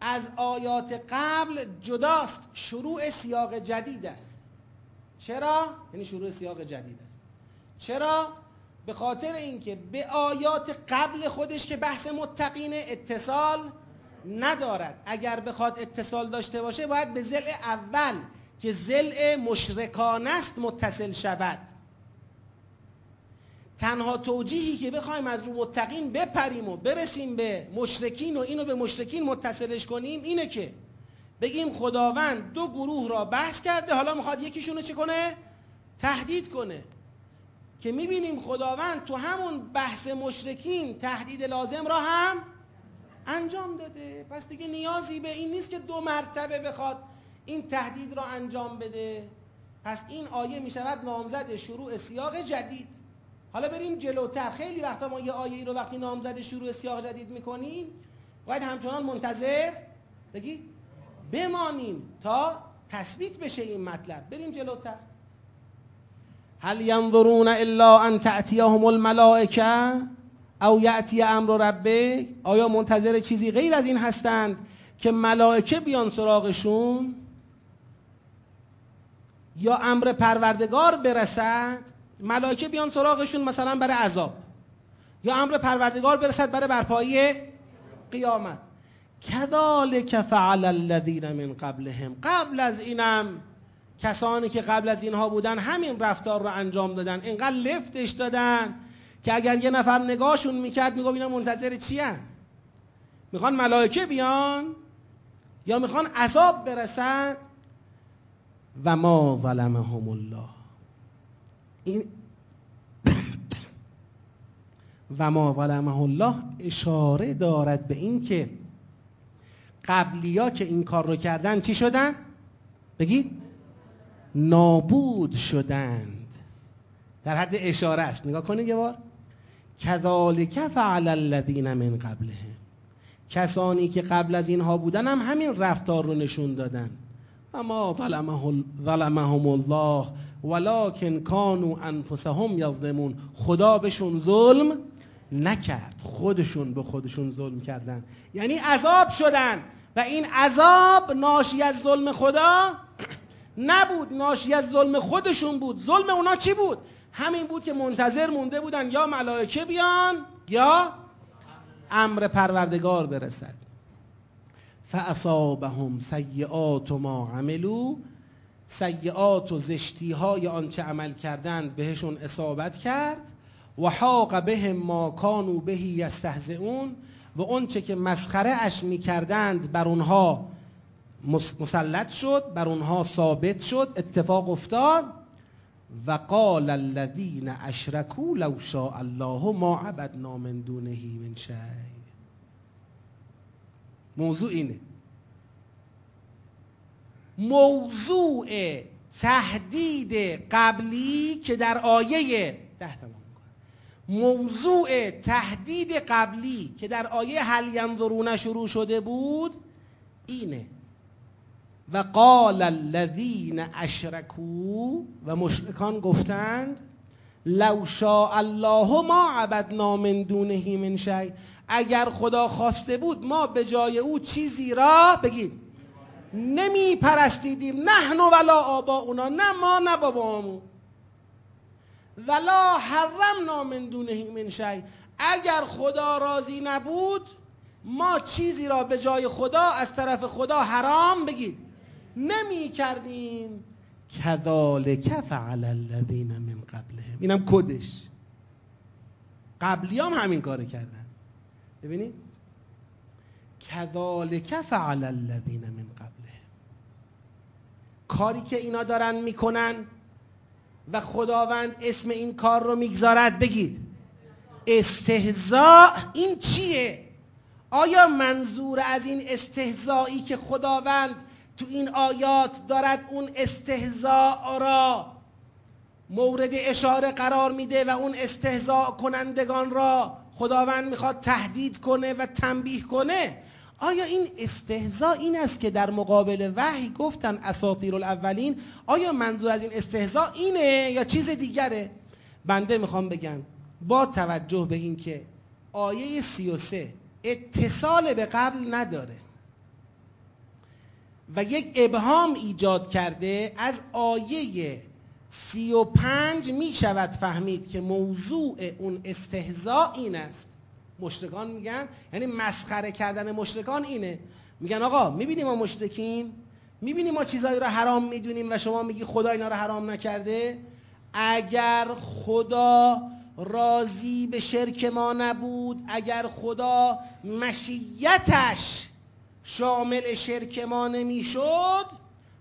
از آیات قبل جداست، شروع سیاق جدید است. چرا؟ یعنی شروع سیاق جدید است. چرا؟ به خاطر اینکه به آیات قبل خودش که بحث متقین اتصال ندارد. اگر بخواد اتصال داشته باشه باید به ضلع اول که ضلع مشرکان است متصل شود. تنها توجیهی که بخوایم از رو متقین بپریم و برسیم به مشرکین و اینو به مشرکین متصلش کنیم اینه که بگیم خداوند دو گروه را بحث کرده، حالا میخواد یکیشونو چه کنه؟ تهدید کنه. که میبینیم خداوند تو همون بحث مشرکین تهدید لازم را هم انجام داده. پس دیگه نیازی به این نیست که دو مرتبه بخواد این تهدید را انجام بده. پس این آیه میشود نامزد شروع سیاق جدید. حالا بریم جلوتر. خیلی وقتا ما یه آیه ای رو وقتی نامزد شروع سیاق جدید میکنیم باید همچنان منتظر بگی بمانیم تا تثبیت بشه این مطلب. بریم جلوتر. هل ينظرون الا ان تأتيهم الملائكه او يأتي امر ربك، آیا منتظر چیزی غیر از این هستند که ملائکه بیان سراغشون یا امر پروردگار برسد؟ ملائکه بیان سراغشون مثلا برای عذاب یا امر پروردگار برسد برای برپایی قیامت. كذلك فعل الذين من قبلهم، قبل از اینم کسانی که قبل از اینها بودن همین رفتار رو انجام دادن، اینقدر لفتش دادن که اگر یه نفر نگاهشون میکرد میگفت اینا منتظر چی هن؟ میخوان ملائکه بیان یا میخوان عذاب برسن؟ و ما ظلمهم الله، این و ما ظلمه الله اشاره دارد به این که قبلیا که این کار رو کردن چی شدن؟ بگید نابود شدند. در حد اشاره است. نگاه کنید یه بار. کذالک فعل الذین من قبلهم، کسانی که قبل از اینها بودن هم همین رفتار رو نشون دادن. و ما ظلمهم الله ولکن کانوا انفسهم یظلمون، خدا بهشون ظلم نکرد، خودشون به خودشون ظلم کردن، یعنی عذاب شدن و این عذاب ناشی از ظلم خدا نبود، ناشی از ظلم خودشون بود. ظلم اونا چی بود؟ همین بود که منتظر مونده بودن یا ملائکه بیان یا امر پروردگار برسد. فاصابهم سیئات ما عملوا، سیئات و زشتی های آنچه عمل کردند بهشون اصابت کرد. و حاق بهم ما کانوا به یستهزئون، و آنچه که مسخره اش میکردند بر اونها مسلط شد، بر اونها ثابت شد، اتفاق افتاد. و قال الذين اشركوا لو شاء الله ما عبدنا من دونه من شيء. موضوع اینه، موضوع تهدید قبلی که در آیه ده تمام میکنه، موضوع تهدید قبلی که در آیه هل ینظرون شروع شده بود اینه. و قال الذين اشركوا، و مشرکان گفتند لو شاء الله ما عبدنا من دونه من شيء، اگر خدا خواسته بود ما به جای او چیزی را بگید نمی پرستیدیم، نحن ولا آباؤنا، نه ما نه بابامون، ولا حرمنا من دونه من شيء، اگر خدا راضی نبود ما چیزی را به جای خدا از طرف خدا حرام بگید نمی کردیم. کذالک فعل الذین من قبلهم، اینم کدش، قبلیام همین کارو کردن. ببینید کذالک فعل الذین من قبلهم، کاری که اینا دارن میکنن و خداوند اسم این کار رو میگذارد بگید استهزاء. این چیه؟ آیا منظور از این استهزایی که خداوند تو این آیات دارد اون استهزاء را مورد اشاره قرار میده و اون استهزاء کنندگان را خداوند میخواد تهدید کنه و تنبیه کنه. آیا این استهزاء این است که در مقابل وحی گفتن اساطیر الاولین؟ آیا منظور از این استهزاء اینه یا چیز دیگره؟ بنده میخوام بگم با توجه به این که آیه سی و سه اتصال به قبل نداره و یک ابهام ایجاد کرده، از آیه سی و پنج می شود فهمید که موضوع اون استهزاء این است. مشرکان میگن، یعنی مسخره کردن مشرکان اینه، میگن آقا میبینی ما مشرکیم، میبینی ما چیزایی را حرام میدونیم و شما میگی خدا اینا را حرام نکرده؟ اگر خدا راضی به شرک ما نبود، اگر خدا مشیتش شامل شرک ما نمیشد،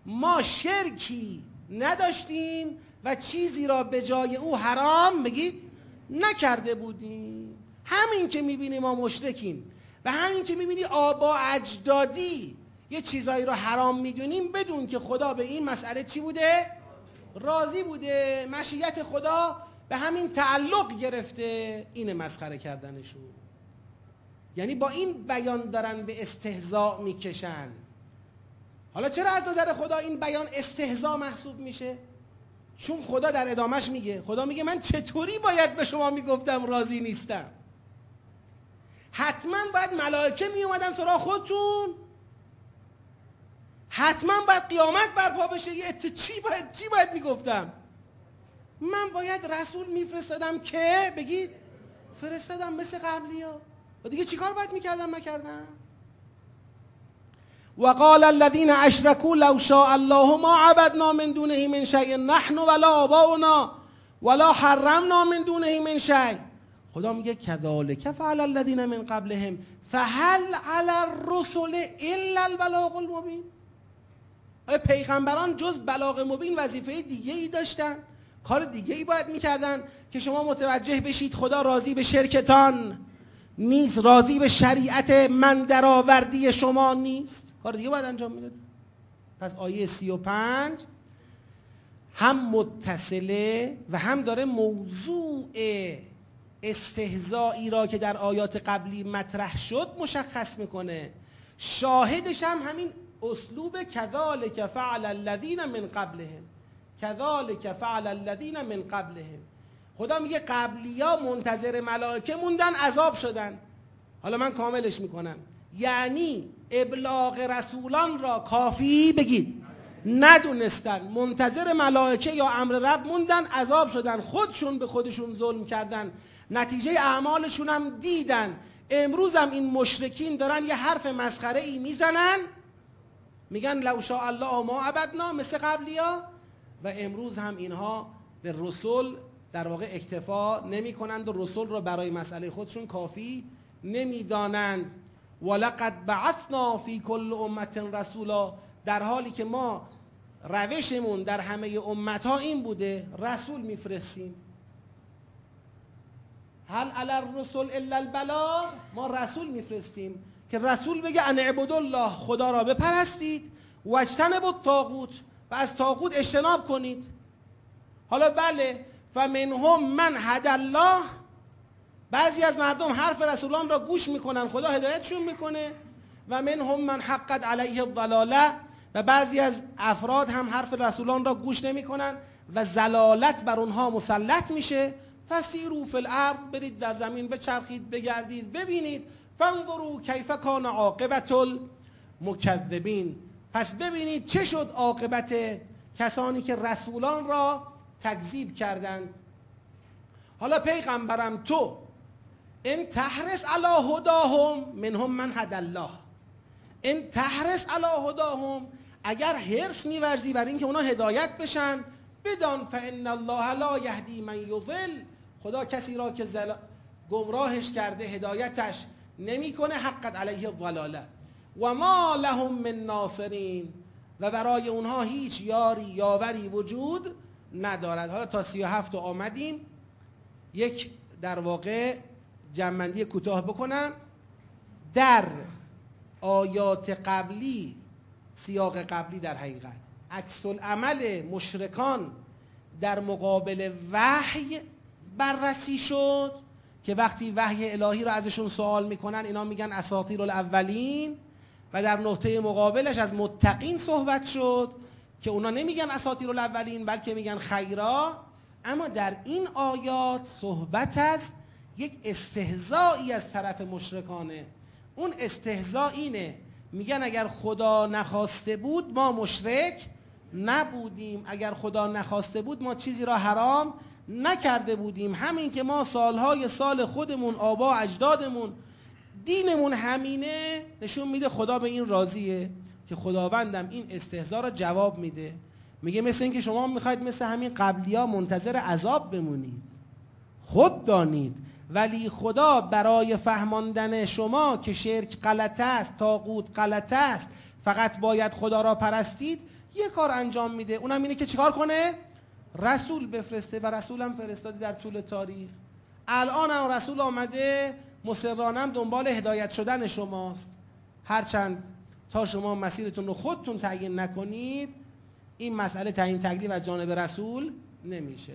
ما شرکی نداشتیم و چیزی را به جای او حرام بگید نکرده بودیم. همین که میبینی ما مشرکیم و همین که میبینی آبا اجدادی یه چیزایی را حرام میدونیم، بدون که خدا به این مسئله چی بوده؟ راضی بوده، مشیت خدا به همین تعلق گرفته. اینه مسخره کردنشون. یعنی با این بیان دارن به استهزاء میکشن. حالا چرا از نظر خدا این بیان استهزاء محسوب میشه؟ چون خدا در ادامش میگه، خدا میگه من چطوری باید به شما میگفتم راضی نیستم؟ حتما باید ملائکه میومدن سراغ خودتون؟ حتما باید قیامت برپا بشه؟ یه چی باید چی باید میگفتم؟ من باید رسول میفرستادم که بگید فرستادم مثل قبلی‌ها و دیگه چیکار باید میکردم نکردم؟ وقال الذين اشركوا لو شاء الله ما عبدنا من دونه من شيء نحن ولا آباؤنا ولا حرمنا من دونه من شيء. خدا میگه كذلك فعل الذين من قبلهم فهل على الرسل الا البلاغ المبين. پیغمبران جز بلاغ مبین وظیفه دیگه ای داشتن، کار دیگه ای باید میکردن که شما متوجه بشید خدا راضی به شرکتان نیست، راضی به شریعت من درآوردی شما نیست، کار دیگه باید انجام میداد. پس آیه سی و پنج هم متصله و هم داره موضوع استهزایی را که در آیات قبلی مطرح شد مشخص میکنه. شاهدش هم همین اسلوب کذالک فعل الذین من قبلهم، کذالک فعل الذین من قبلهم. خدا میگه قبلی‌ها منتظر ملائکه موندن، عذاب شدن، حالا من کاملش میکنم. یعنی ابلاغ رسولان را کافی بگید ندونستن، منتظر ملائکه یا امر رب موندن، عذاب شدن، خودشون به خودشون ظلم کردن، نتیجه اعمالشون هم دیدن. امروز هم این مشرکین دارن یه حرف مسخره ای میزنن، میگن لو شاء الله ما عبدنا مثل قبلی‌ها، و امروز هم اینها به رسول در واقع اکتفا نمی کنند و رسول را برای مسئله خودشون کافی نمی دانند. ولقد بعثنا فی کل امة رسولا، در حالی که ما روشمون در همه امت ها این بوده رسول می فرستیم. هل علی الرسل الا البلاغ، ما رسول می فرستیم که رسول بگه ان اعبدوا الله، خدا را بپرستید، و اجتنبوا الطاغوت، و از طاغوت اجتناب کنید. حالا بله فمنهم من هدى الله، بعضی از مردم حرف رسولان را گوش میکنن، خدا هدایتشون میکنه. و منهم من حقت علیه الضلاله، و بعضی از افراد هم حرف رسولان را گوش نمیکنن و ضلالت بر اونها مسلط میشه. فسیروا فی الارض، برید در زمین بچرخید، بگردید، ببینید. فانظروا کیف کان عاقبت المکذبین، پس ببینید چه شد عاقبت کسانی که رسولان را تکذیب کردند. حالا پیغمبرم تو ان تحرص علی هداهم، منهم من هدى الله، ان تحرص علی هداهم، اگر حرص می‌ورزی بر اینکه اونا هدایت بشن، بدان فان الله لا یهدی من یضل، خدا کسی را که زل... گمراهش کرده هدایتش نمی‌کنه. حقت علیه الضلاله و ما لهم من ناصرین، و برای اونها هیچ یاری یاوری وجود ندارد. حالا تا سی و هفت آمدیم، یک در واقع جمع‌بندی کوتاه بکنم. در آیات قبلی سیاق قبلی در حقیقت عکس العمل مشرکان در مقابل وحی بررسی شد که وقتی وحی الهی را ازشون سوال میکنن اینا میگن اساطیر الاولین، و در نقطه مقابلش از متقین صحبت شد که اونا نمیگن اساطیر الاولین بلکه میگن خیرا. اما در این آیات صحبت از یک استهزایی از طرف مشرکانه. اون استهزا اینه، میگن اگر خدا نخواسته بود ما مشرک نبودیم، اگر خدا نخواسته بود ما چیزی را حرام نکرده بودیم، همین که ما سالهای سال خودمون، آبا اجدادمون، دینمون همینه، نشون میده خدا به این راضیه که خداوندم این استهزا را جواب میده. میگه مثل این که شما میخواید مثل همین قبلی ها منتظر عذاب بمونید، خود دانید، ولی خدا برای فهماندن شما که شرک غلط است، طاغوت غلط است، فقط باید خدا را پرستید، یه کار انجام میده، اونم اینه که چیکار کنه؟ رسول بفرسته، و رسولم فرستاده در طول تاریخ. الان هم رسول آمده مصرانم دنبال هدایت شدن شماست، هرچند تا شما مسیرتون رو خودتون تعیین نکنید این مسئله تعیین تکلیف از جانب رسول نمیشه.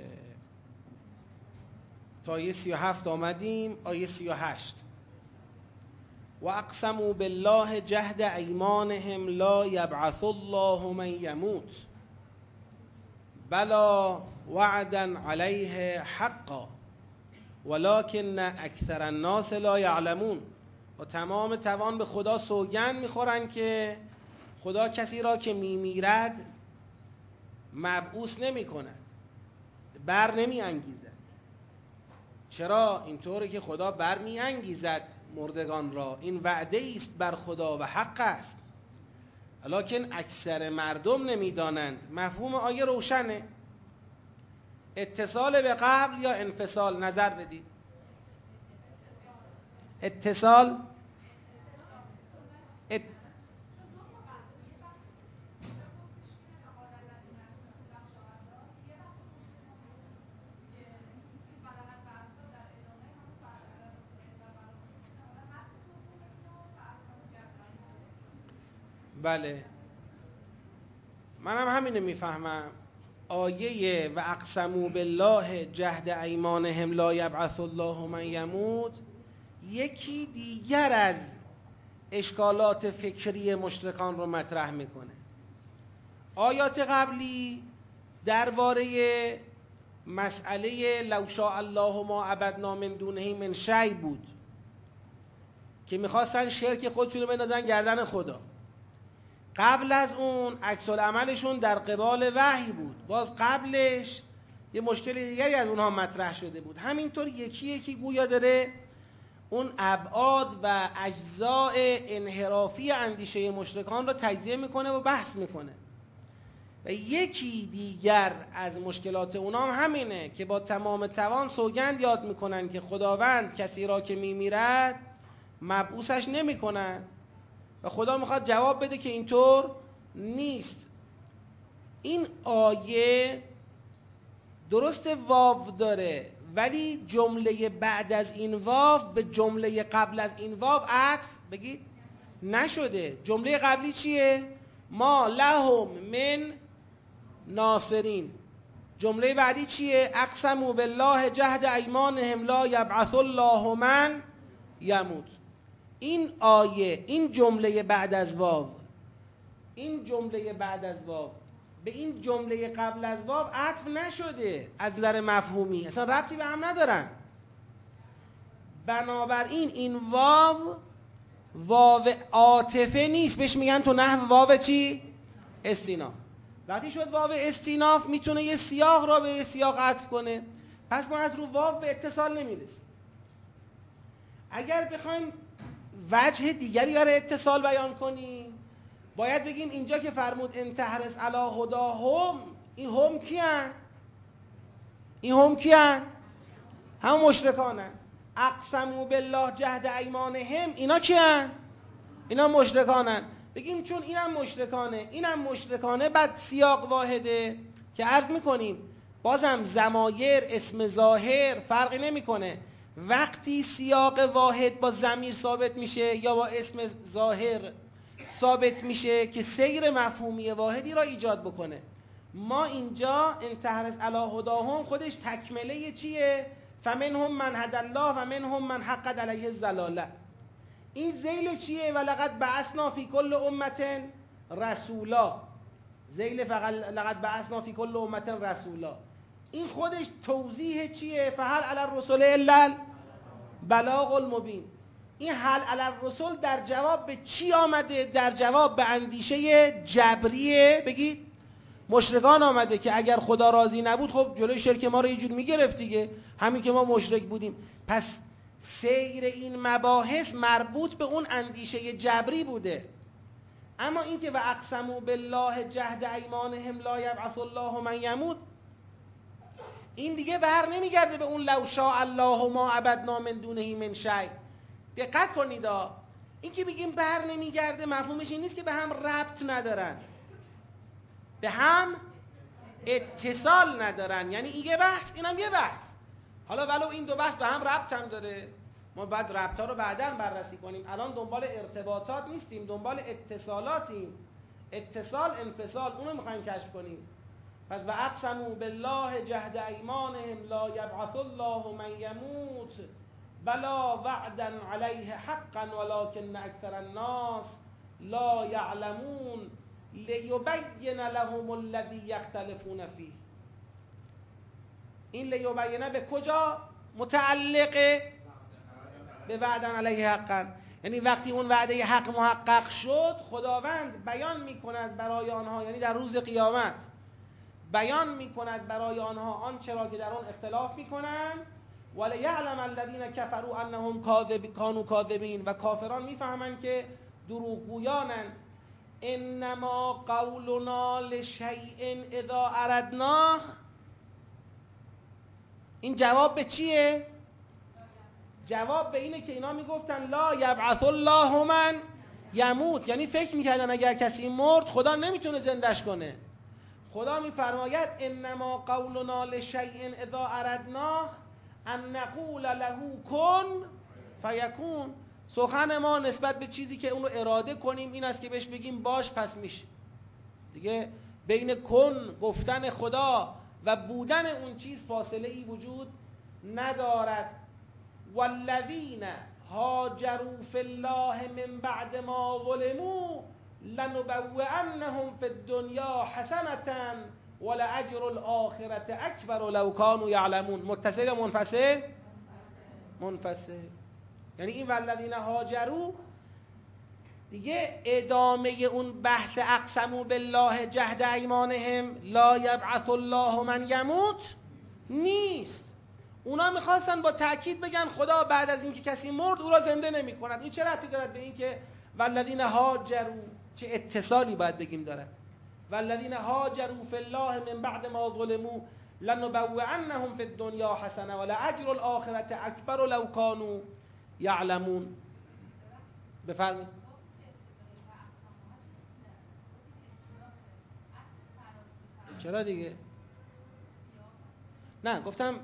تا آیه سی و هفت آمدیم. آیه سی و هشت: و اقسموا بالله جهد ایمانهم لا یبعث الله من یموت بلا وعدا علیه حقا ولکن اکثر الناس لا یعلمون. و تمام توان به خدا سوگند میخورن که خدا کسی را که میمیرد مبعوث نمی کند، بر نمی انگیزد. چرا؟ اینطوره که خدا بر می انگیزد مردگان را، این وعده ایست بر خدا و حق است، لکن اکثر مردم نمی دانند. مفهوم آیه روشنه. اتصال به قبل یا انفصال؟ نظر بدید. اتصال ات... بله، منم هم همینو میفهمم. آیه و اقسموا بالله جهد ایمانهم لا یبعث الله من یموت یکی دیگر از اشکالات فکری مشرکان رو مطرح میکنه. آیات قبلی درباره مسئله لو شاء الله ما عبدنا من دونه من شیء بود که میخواستن شرک خودشون رو بندازن گردن خدا. قبل از اون عکس العملشون در قبال وحی بود. باز قبلش یه مشکل دیگری از اونها مطرح شده بود. همینطور یکی یکی گویا داره اون ابعاد و اجزاء انحرافی اندیشه مشرکان را تجزیه میکنه و بحث میکنه. و یکی دیگر از مشکلات اونها هم همینه که با تمام توان سوگند یاد میکنن که خداوند کسی را که میمیرد مبعوثش نمیکنن، و خدا میخواد جواب بده که اینطور نیست. این آیه درست واو داره، ولی جمله بعد از این واو به جمله قبل از این واو عطف بگید نشده. جمله قبلی چیه؟ ما لهم من ناصرین. جمله بعدی چیه؟ اقسموا بالله جهد ایمانهم لا یبعث الله من یموت. این آیه، این جمله بعد از واو، این جمله بعد از واو به این جمله قبل از واو عطف نشده از نظر مفهومی، اصلا ربطی به هم ندارن. بنابراین این واو واو عاطفه نیست، بهش میگن تو نحو واو چی؟ استیناف. وقتی شد واو استیناف میتونه یه سیاق را به سیاق عطف کنه، پس ما از رو واو به اتصال نمیرسیم. اگر بخوایم وجه دیگری برای اتصال بیان کنیم باید بگیم اینجا که فرمود ان تحرص علی هداهم، این هم کیان؟ این هم کیان؟ هم مشرکانن. اقسموا بالله جهد ایمانهم، اینا کیان؟ اینا مشرکانن. بگیم چون اینم مشرکانه اینم مشرکانه، بعد سیاق واحده که عرض میکنیم بازم ضمایر اسم ظاهر فرقی نمیکنه. وقتی سیاق واحد با ضمیر ثابت میشه یا با اسم ظاهر ثابت میشه که سیر مفهومی واحدی را ایجاد بکنه. ما اینجا انتهر از الا هداهم خودش تکمله چیه؟ فمنهم من هدى الله و منهم من حقت علیه الضلاله. این ذیل چیه؟ ولقد بعثنا فی کل امه رسولا. ذیل فقط لقد بعثنا فی کل امه رسولا، این خودش توضیح چیه؟ فهل علی الرسول الا البلاغ المبین. این هل علی الرسول در جواب به چی آمده؟ در جواب به اندیشه جبریه بگید مشرکان آمده که اگر خدا راضی نبود خب جلوی شرک ما رو یه جور میگرفت دیگه، همین که ما مشرک بودیم. پس سیر این مباحث مربوط به اون اندیشه جبری بوده. اما این که و اقسموا بالله جهد ایمانهم لا یبعث الله من یموت، این دیگه بر نمیگرده به اون لو شاء الله ما عبدنا من دونه من شیء. دقت کنید ها، این که میگیم بر نمیگرده مفهومش این نیست که به هم ربط ندارن، به هم اتصال ندارن. یعنی این یه بحث، اینم یه بحث. حالا ولو این دو بحث به هم ربط هم داره، ما بعد ربط‌ها رو بعداً بررسی کنیم. الان دنبال ارتباطات نیستیم، دنبال اتصالاتیم. اتصال انفصال اونو می‌خوایم کشف کنیم. پس و اقسموا بالله جهد ایمانهم لا یبعث الله من یموت بلا وعدا علیه حقا ولکن اکثر الناس لا یعلمون لیبین لهم الذی یختلفون فیه. این لیبین به کجا متعلقه؟ به وعدا علیه حقا. یعنی وقتی اون وعده حق محقق شد خداوند بیان میکند برای آنها، یعنی در روز قیامت بیان میکند برای آنها آنچه را که در آن اختلاف میکنند. ولیعلم الذین کفروا انهم کانوا کاذبین، و کافران میفهمند که دروغگویانند. انما قولنا لشیء اذا اردناه، این جواب به چیه؟ جواب به اینه که اینا میگفتن لا یبعث الله من یموت، یعنی فکر میکردن اگر کسی مرد خدا نمیتونه زندش کنه. خدا میفرماید انما قولنا لشیء اذا اردناه ان نقول له کن فیکون. سخن ما نسبت به چیزی که اون رو اراده کنیم این است که بهش بگیم باش پس میشه دیگه. بین کن گفتن خدا و بودن اون چیز فاصله ای وجود ندارد. والذین هاجروا فی الله من بعد ما ظلموا لنبوئنهم فی الدنیا حسنة ولأجر الآخرة اکبر لو کانوا یعلمون. متصل یا منفصل؟ منفصل. یعنی این والذین هاجروا دیگه ادامه اون بحث اقسموا بالله جهد ایمانهم لا یبعث الله من یموت نیست. اونا میخواستن با تأکید بگن خدا بعد از اینکه کسی مرد او را زنده نمی کند. این چه ربطی دارد به این که والذین هاجروا؟ چه اتصالی باید بگیم دارد؟ والذین هاجروا فی الله من بعد ما ظلموا لنبوئنهم فی الدنیا حسنة ولأجر الآخرة اکبر لو کانوا یعلمون. بفرمایید. چرا دیگه؟ نه گفتم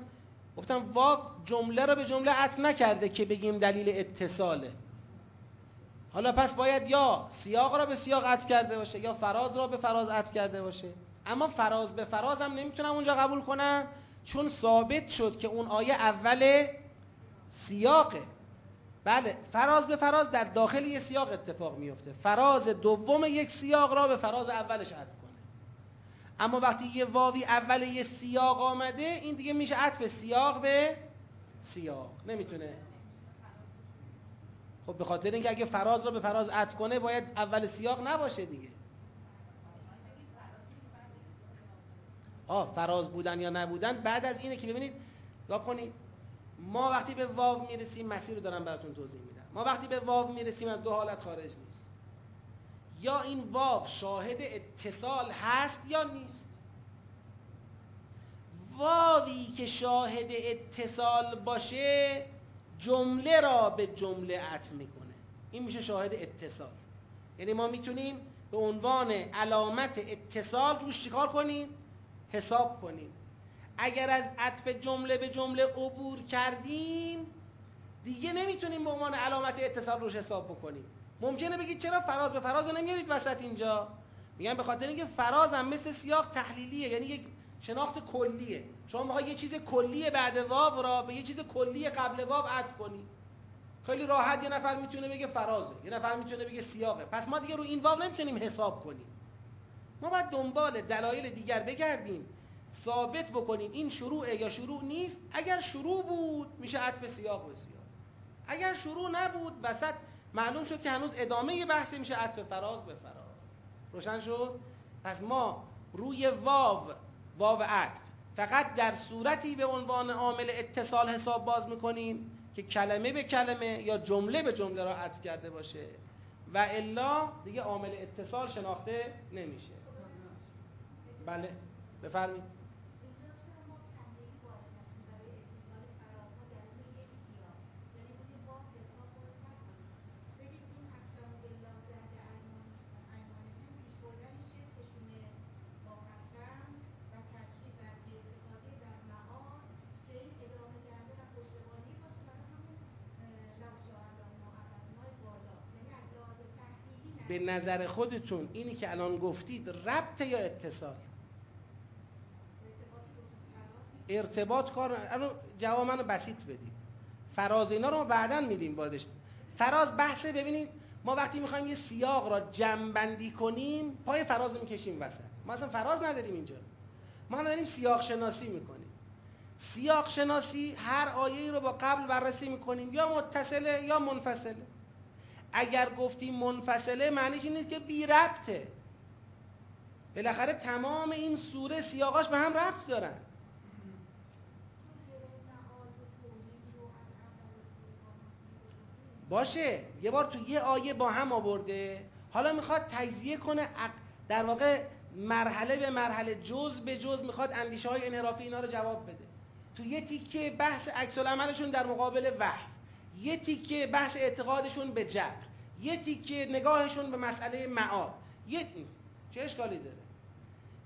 گفتم واو جمله را به جمله عطف نکرده که بگیم دلیل اتصاله. حالا پس باید یا سیاق را به سیاق عطف کرده باشه یا فراز را به فراز عطف کرده باشه. اما فراز به فراز هم نمیتونم اونجا قبول کنم، چون ثابت شد که اون آیه اول سیاقه. بله، فراز به فراز در داخل یک سیاق اتفاق میفته. فراز دوم یک سیاق را به فراز اولش عطف کنه. اما وقتی یه واوی اول یه سیاق آمده این دیگه میشه عطف سیاق به سیاق، نمیتونه. خب به خاطر اینکه اگه فراز را به فراز عطف کنه باید اول سیاق نباشه دیگه. آه فراز بودن یا نبودن بعد از اینه که ببینید یا کنید. ما وقتی به واو میرسیم، مسیر رو دارم براتون توضیح میدم، ما وقتی به واو میرسیم از دو حالت خارج نیست. یا این واو شاهد اتصال هست یا نیست. واوی که شاهد اتصال باشه جمله را به جمله عطف میکنه، این میشه شاهد اتصال. یعنی ما میتونیم به عنوان علامت اتصال روش چیکار کنیم؟ حساب کنیم. اگر از عطف جمله به جمله عبور کردیم دیگه نمیتونیم به عنوان علامت اتصال روش حساب بکنیم. ممکنه بگید چرا فراز به فراز رو نمیارید وسط اینجا؟ میگن به خاطر اینکه فراز هم مثل سیاق تحلیلیه، یعنی یک شناخت کلیه. شما میخوای یه چیز کلی بعد واو را به یه چیز کلی قبل واو عطف کنی. خیلی راحت یه نفر میتونه بگه فرازه، یه نفر میتونه بگه سیاقه. پس ما دیگه رو این واو نمیتونیم حساب کنیم. ما باید دنبال دلایل دیگر بگردیم، ثابت بکنیم این شروعه یا شروع نیست. اگر شروع بود میشه عطف سیاق به سیاق، اگر شروع نبود وسط معلوم شد که هنوز ادامه یه بحثی، میشه عطف فراز به فراز. روشن شد؟ پس ما روی واو واو عطف فقط در صورتی به عنوان عامل اتصال حساب باز میکنیم که کلمه به کلمه یا جمله به جمله را عطف کرده باشه و الا دیگه عامل اتصال شناخته نمیشه. بله بفرمایید. به نظر خودتون اینی که الان گفتید ربط یا اتصال؟ ارتباط کار الان جواب منو بسیط بدید. فراز اینا رو ما بعداً میدیم بادش. فراز بحثه. ببینید ما وقتی میخوایم یه سیاق را جمع بندی کنیم پای فراز میکشیم وسط. ما اصلا فراز نداریم اینجا. ما داریم سیاق شناسی میکنیم. سیاق شناسی هر آیه‌ای رو با قبل بررسی میکنیم، یا متصله یا منفصله. اگر گفتیم منفصله معنیش این نیست که بی ربطه. بالاخره تمام این سوره سیاقاش به هم ربط دارن. باشه یه بار تو یه آیه با هم آورده، حالا میخواد تجزیه کنه، در واقع مرحله به مرحله جزء به جزء میخواد اندیشه های انحرافی اینا رو جواب بده. تو یه تیکه بحث عکس العملشون در مقابل وحی، یه تیکه بحث اعتقادشون به جبر، یه تیکه نگاهشون به مسئله معاد. یه چه اشکالی داره؟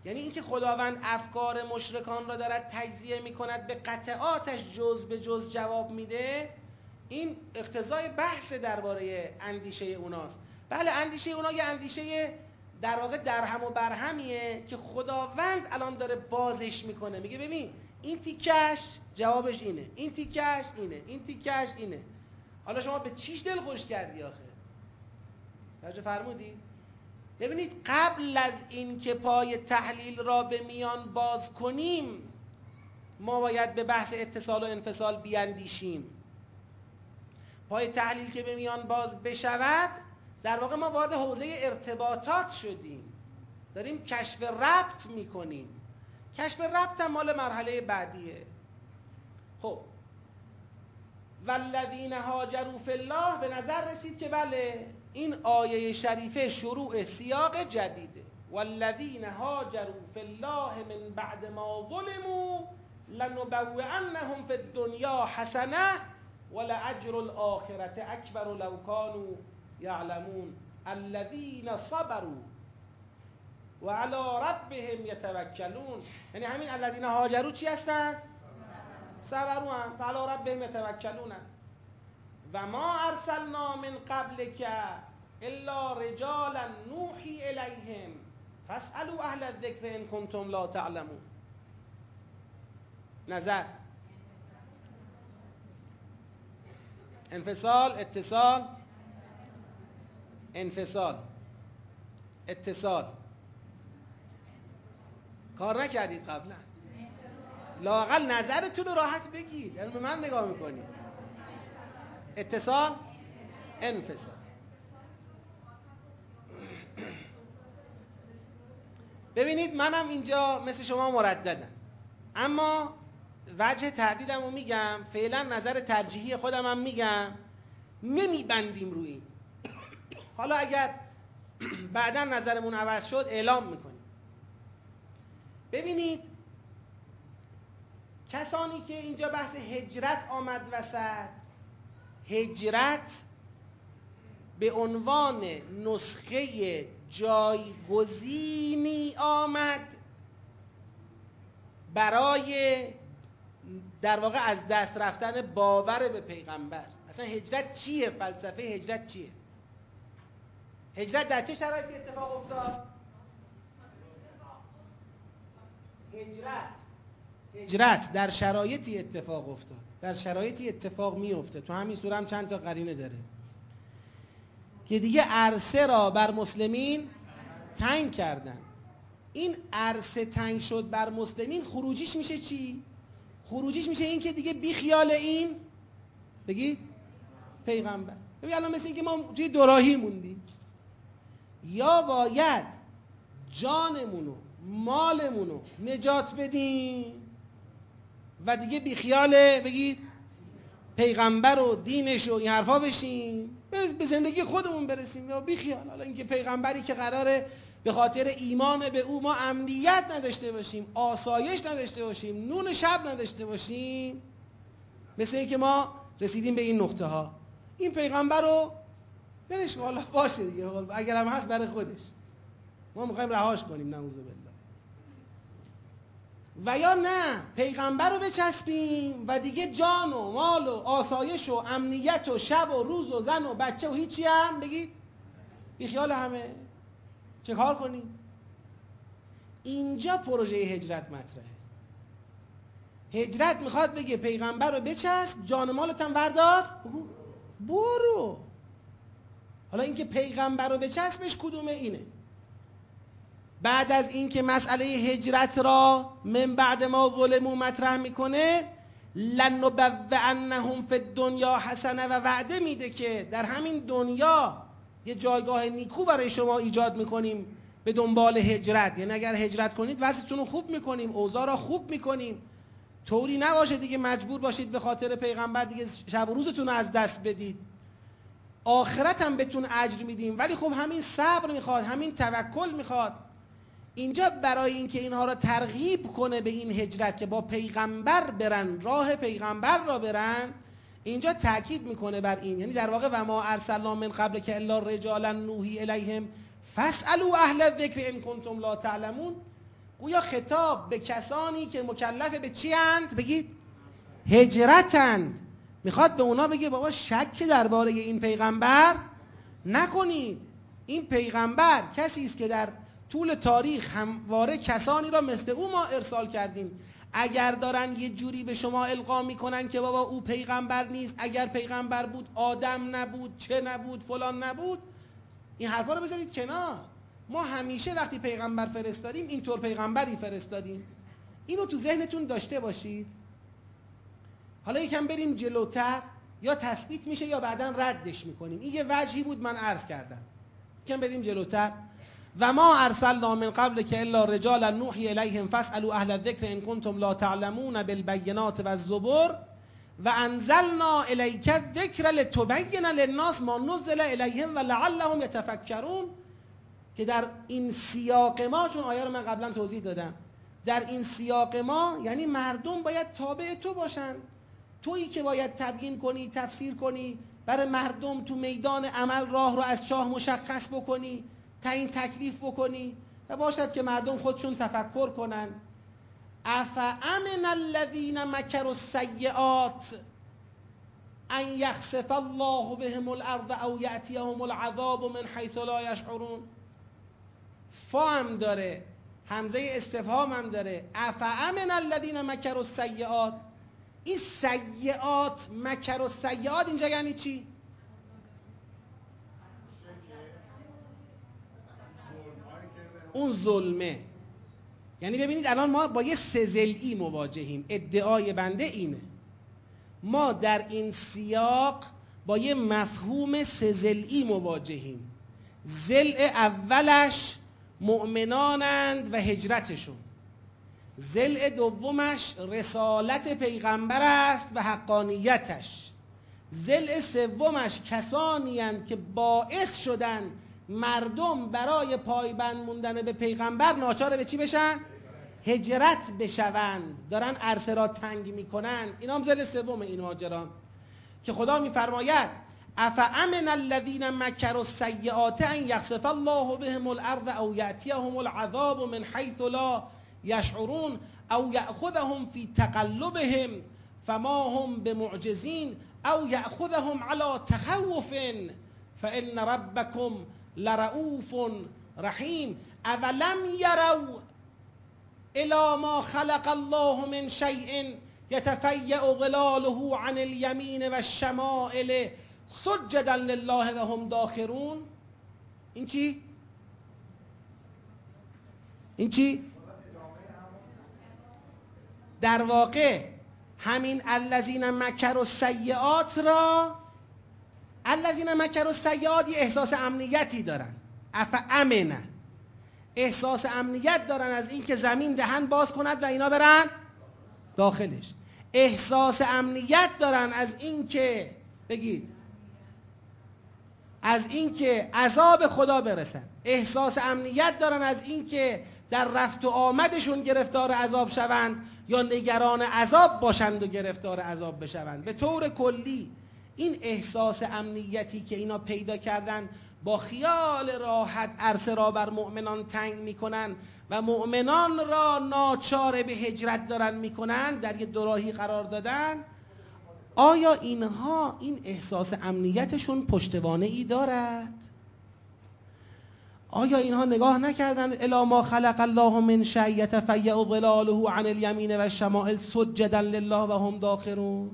یعنی اینکه خداوند افکار مشرکان را دارد تجزیه می‌کند، به قطعاتش جزء به جزء جواب میده، این اقتضای بحث درباره اندیشه اوناست. بله اندیشه اونا یه اندیشه در واقع درهم و برهمیه که خداوند الان داره بازش میکنه، میگه ببین این تیکش جوابش اینه، این تیکش اینه، این تیکش اینه. حالا شما به چیش دل خوش کردی آخه؟ توجه فرمودید؟ ببینید قبل از این که پای تحلیل را به میان باز کنیم ما باید به بحث اتصال و انفصال بیاندیشیم. پای تحلیل که به میان باز بشود در واقع ما وارد حوزه ارتباطات شدیم، داریم کشف ربط میکنیم. کشف ربط هم مال مرحله بعدیه. خب والذین هاجروا فی الله، به نظر رسید که بله این آیه شریفه شروع سیاق جدیده. والذین هاجروا فی الله من بعد ما ظلموا لنبوئنهم فی الدنیا حسنه ولأجر الآخرة اکبر لو کانوا یعلمون الذین صبروا و علی ربهم یتوکلون. یعنی همین الذین هاجروا چی هستن؟ صبروا هم فعلا ربهم یتوکلون. و ما ارسلنا من قبلک الا رجالا نوحی الیهم فاسألوا اهل الذکر ان کنتم لا تعلمون. نظر انفصال اتصال، انفصال اتصال کار نکردید قبلا، لااقل نظرتون رو راحت بگید. یعنی به من نگاه میکنید. اتصال انفصال. ببینید منم اینجا مثل شما مرددم، اما وجه تردیدم رو میگم، فعلا نظر ترجیحی خودم هم میگم، نمیبندیم روی. حالا اگر بعدا نظرمون عوض شد اعلام میکنیم. ببینید کسانی که اینجا بحث هجرت آمد وسط، هجرت به عنوان نسخه جایگزینی آمد برای در واقع از دست رفتن باور به پیغمبر. اصلا هجرت چیه؟ فلسفه هجرت چیه؟ هجرت در چه شرایطی اتفاق افتاد؟ هجرت هجرت در شرایطی اتفاق افتاد، در شرایطی اتفاق میفته. تو همین سوره هم چند تا قرینه داره که دیگه عرصه را بر مسلمین تنگ کردن. این عرصه تنگ شد بر مسلمین، خروجیش میشه چی؟ خروجیش میشه این که دیگه بی خیال این بگید پیغمبر. ببین الان مثل این که ما توی دوراهی موندیم، یا باید جانمونو مالمونو نجات بدیم و دیگه بی خیال بگید پیغمبر و دینش و این حرفا بشیم، به زندگی خودمون برسیم یا بی خیال. حالا اینکه پیغمبری که قراره به خاطر ایمان به او ما امنیت نداشته باشیم، آسایش نداشته باشیم، نون شب نداشته باشیم، مثل اینکه ما رسیدیم به این نقطه ها. این پیغمبر رو برش والا باشه دیگه، اگر هم هست برای خودش، ما میخوایم رهاش کنیم نعوذ بالله. و یا نه پیغمبر رو بچسبیم و دیگه جان و مال و آسایش و امنیت و شب و روز و زن و بچه و هیچی هم بگید بی خیال همه، چه کار کنیم؟ اینجا پروژه هجرت مطرحه. هجرت میخواد بگه پیغمبر رو بچسب، جان مالت هم بردار برو. حالا اینکه پیغمبر رو بچسبش کدومه؟ اینه بعد از اینکه مسئله هجرت را من بعد ما ظلمو مطرح میکنه، لنبوئنهم فی الدنیا حسنه، و وعده میده که در همین دنیا یه جایگاه نیکو برای شما ایجاد میکنیم به دنبال هجرت. یعنی اگر هجرت کنید وضعیتون رو خوب میکنیم، اوضاع را خوب میکنیم، طوری نباشه دیگه مجبور باشید به خاطر پیغمبر دیگه شب و روزتون رو از دست بدید. آخرت هم بهتون اجر میدیم، ولی خب همین صبر میخواد، همین توکل میخواد. اینجا برای اینکه اینها را ترغیب کنه به این هجرت که با پیغمبر برن، راه پیغمبر را برن، اینجا تاکید میکنه بر این. یعنی در واقع و ما ارسلنا من قبل که الا رجالا نوحی الیهم فاسالوا اهل الذکر ان کنتم لا تعلمون، گویا خطاب به کسانی که مکلف به چی اند بگید هجرتند، میخواد به اونا بگه بابا شک درباره این پیغمبر نکنید. این پیغمبر کسی است که در طول تاریخ همواره کسانی را مثل او ما ارسال کردیم. اگر دارن یه جوری به شما القا میکنن که بابا او پیغمبر نیست، اگر پیغمبر بود آدم نبود، چه نبود، فلان نبود، این حرفا رو بذارید کنار. ما همیشه وقتی پیغمبر فرستادیم اینطور پیغمبری فرستادیم. اینو تو ذهنتون داشته باشید. حالا یکم بریم جلوتر، یا تثبیت میشه یا بعداً ردش میکنیم. این یه وجهی بود من عرض کردم. یکم بریم جلوتر. و ما ارسلنا من قبل که الا رجالا نوحی الیهم فاسالوا اهل الذکر ان کنتم لا تعلمون بالبینات والزبر و انزلنا الیک الذکر لتبین للناس ما نزل الیهم ولعلهم یتفکرون، که در این سیاق ما، چون آیه رو من قبلا توضیح دادم، در این سیاق ما یعنی مردم باید تابع تو باشن، تویی که باید تبیین کنی، تفسیر کنی، برای مردم تو میدان عمل راه رو از چاه مشخص بکنی، تعیین تکلیف بکنی، و باشد که مردم خودشون تفکر کنن. افامن الذین مکروا السیئات ان یخسف الله بهم الارض او یاتیهم العذاب من حیث لا یشعرون. فا هم داره، همزه استفهام هم داره. افامن الذین مکروا السیئات، این سیئات، مکروا السیئات اینجا یعنی چی؟ اون ظلمه. یعنی ببینید الان ما با یه سزلئی مواجهیم. ادعای بنده اینه ما در این سیاق با یه مفهوم سزلئی مواجهیم. زل اولش مؤمنانند و هجرتشون، زل دومش رسالت پیغمبر است و حقانیتش، زل سومش کسانی هستند که باعث شدن مردم برای پایبند موندن به پیغمبر ناچار به چی بشن؟ هجرت بشوند. دارن عرصه را تنگ میکنن. اینا هم زل سوم این ماجرا که خدا میفرماید افامن الذین مکروا السیئات ان یخسف الله بهم الارض او یاتیهم العذاب من حیث لا یشعرون او یأخذهم فی تقلبهم فما هم بمعجزین او یأخذهم علی تخوف فإن ربکم لرؤوف رحیم. اولم یروا الی ما خلق الله من شیء یتفیأ ظلاله عن الیمین و الشمائل سجدا لله و هم داخرون. این چی؟ این چی؟ در واقع همین الذین مکروا السیئات را، الذین مکروا السیئات یه احساس امنیتی دارن، افامنه، احساس امنیت دارن از اینکه زمین دهن باز کند و اینا برن داخلش، احساس امنیت دارن از اینکه بگید از اینکه عذاب خدا برسن، احساس امنیت دارن از اینکه در رفت و آمدشون گرفتار عذاب شوند یا نگران عذاب باشند و گرفتار عذاب بشوند. به طور کلی این احساس امنیتی که اینا پیدا کردن با خیال راحت عرصه را بر مؤمنان تنگ میکنن و مؤمنان را ناچار به هجرت دارن میکنن، در یه دوراهی قرار دادن. آیا اینها این احساس امنیتشون پشتوانه ای دارد؟ آیا اینها نگاه نکردند الی ما خلق الله من شیء یتفیأ ظلاله عن الیمین و الشمائل سجدا لله و هم داخرون؟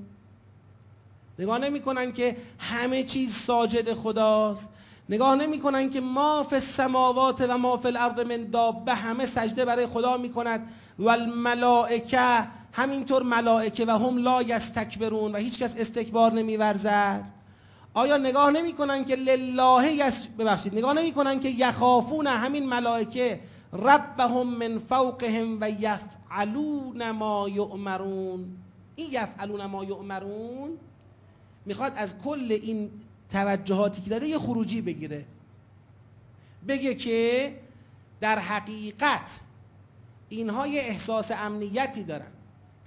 نگاه نمیکنن که همه چیز ساجد خداست؟ نگاه نمیکنن که ما فی السماوات و ما فی الارض من دابه همه سجده برای خدا میکند و الملائکه همینطور ملائکه و هم لا یستکبرون و هیچ کس استکبار نمیورزد؟ آیا نگاه نمیکنن که لله یس ببخشید نگاه نمیکنن که یخافون همین ملائکه ربهم من فوقهم و یفعلون ما یؤمرون؟ این یفعلون ما یؤمرون میخواد از کل این توجهاتی که داده یه خروجی بگیره، بگه که در حقیقت اینها یه احساس امنیتی دارن،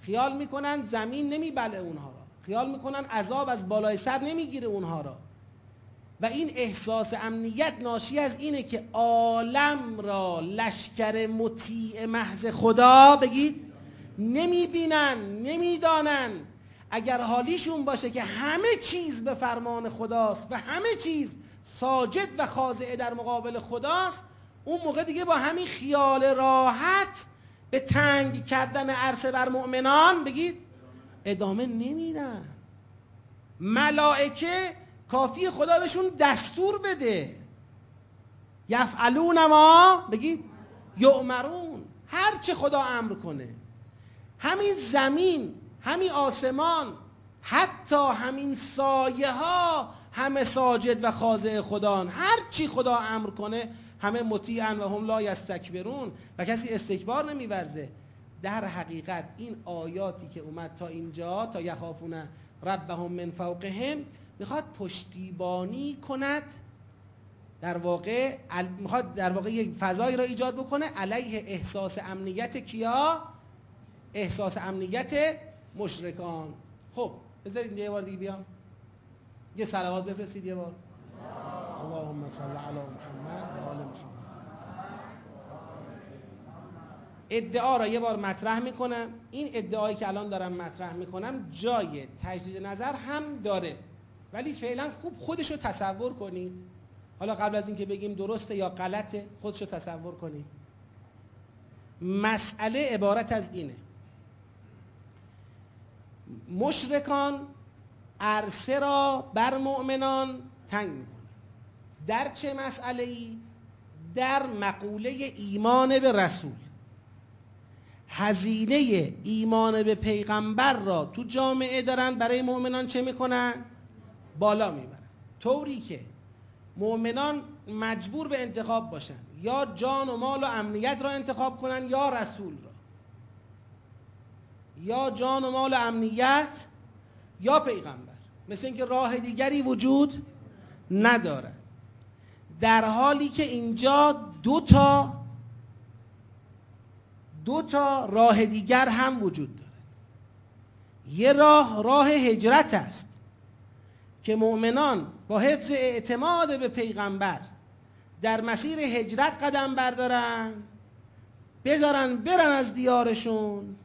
خیال میکنن زمین نمیبله اونها را، خیال میکنن عذاب از بالای سر نمیگیره اونها را، و این احساس امنیت ناشی از اینه که عالم را لشکر مطیع محض خدا بگید نمیبینن، نمیدانن. اگر حالیشون باشه که همه چیز به فرمان خداست و همه چیز ساجد و خاضع در مقابل خداست، اون موقع دیگه با همین خیال راحت به تنگ کردن عرصه بر مؤمنان بگید ادامه نمیدن. ملائکه کافی خدا بهشون دستور بده، یفعلون ما بگید یؤمرون، هر چه خدا امر کنه. همین زمین، همین آسمان، حتی همین سایه ها همه ساجد و خاضع خدان، هر چی خدا امر کنه همه مطیعن و هم لا یستکبرون و کسی استکبار نمیورزه. در حقیقت این آیاتی که اومد تا اینجا تا یخافون ربهم من فوقهم میخواد پشتیبانی کند، در واقع میخواد در واقع یک فضایی را ایجاد بکنه علیه احساس امنیت کیا؟ احساس امنیت مشرکان. خب بذارید یه بار دیگه بیام یه صلوات بفرستید یه بار. اللهم صل علی محمد و آل محمد. ادعا را یه بار مطرح میکنم. این ادعایی که الان دارم مطرح میکنم جای تجدید نظر هم داره، ولی فعلا خوب خودشو تصور کنید. حالا قبل از اینکه بگیم درسته یا غلطه، خودشو تصور کنید. مسئله عبارت از اینه: مشرکان عرصه را بر مؤمنان تنگ میکنه. در چه مسئله‌ای؟ در مقوله ایمان به رسول. هزینه ایمان به پیغمبر را تو جامعه دارن برای مؤمنان چه میکنن؟ بالا میبرن، طوری که مؤمنان مجبور به انتخاب باشن، یا جان و مال و امنیت را انتخاب کنن یا رسول را، یا جان و مال و امنیت یا پیغمبر، مثل اینکه راه دیگری وجود ندارد. در حالی که اینجا دو تا دو تا راه دیگر هم وجود دارد. یه راه، راه هجرت است که مؤمنان با حفظ اعتماد به پیغمبر در مسیر هجرت قدم بردارن، بذارن برن از دیارشون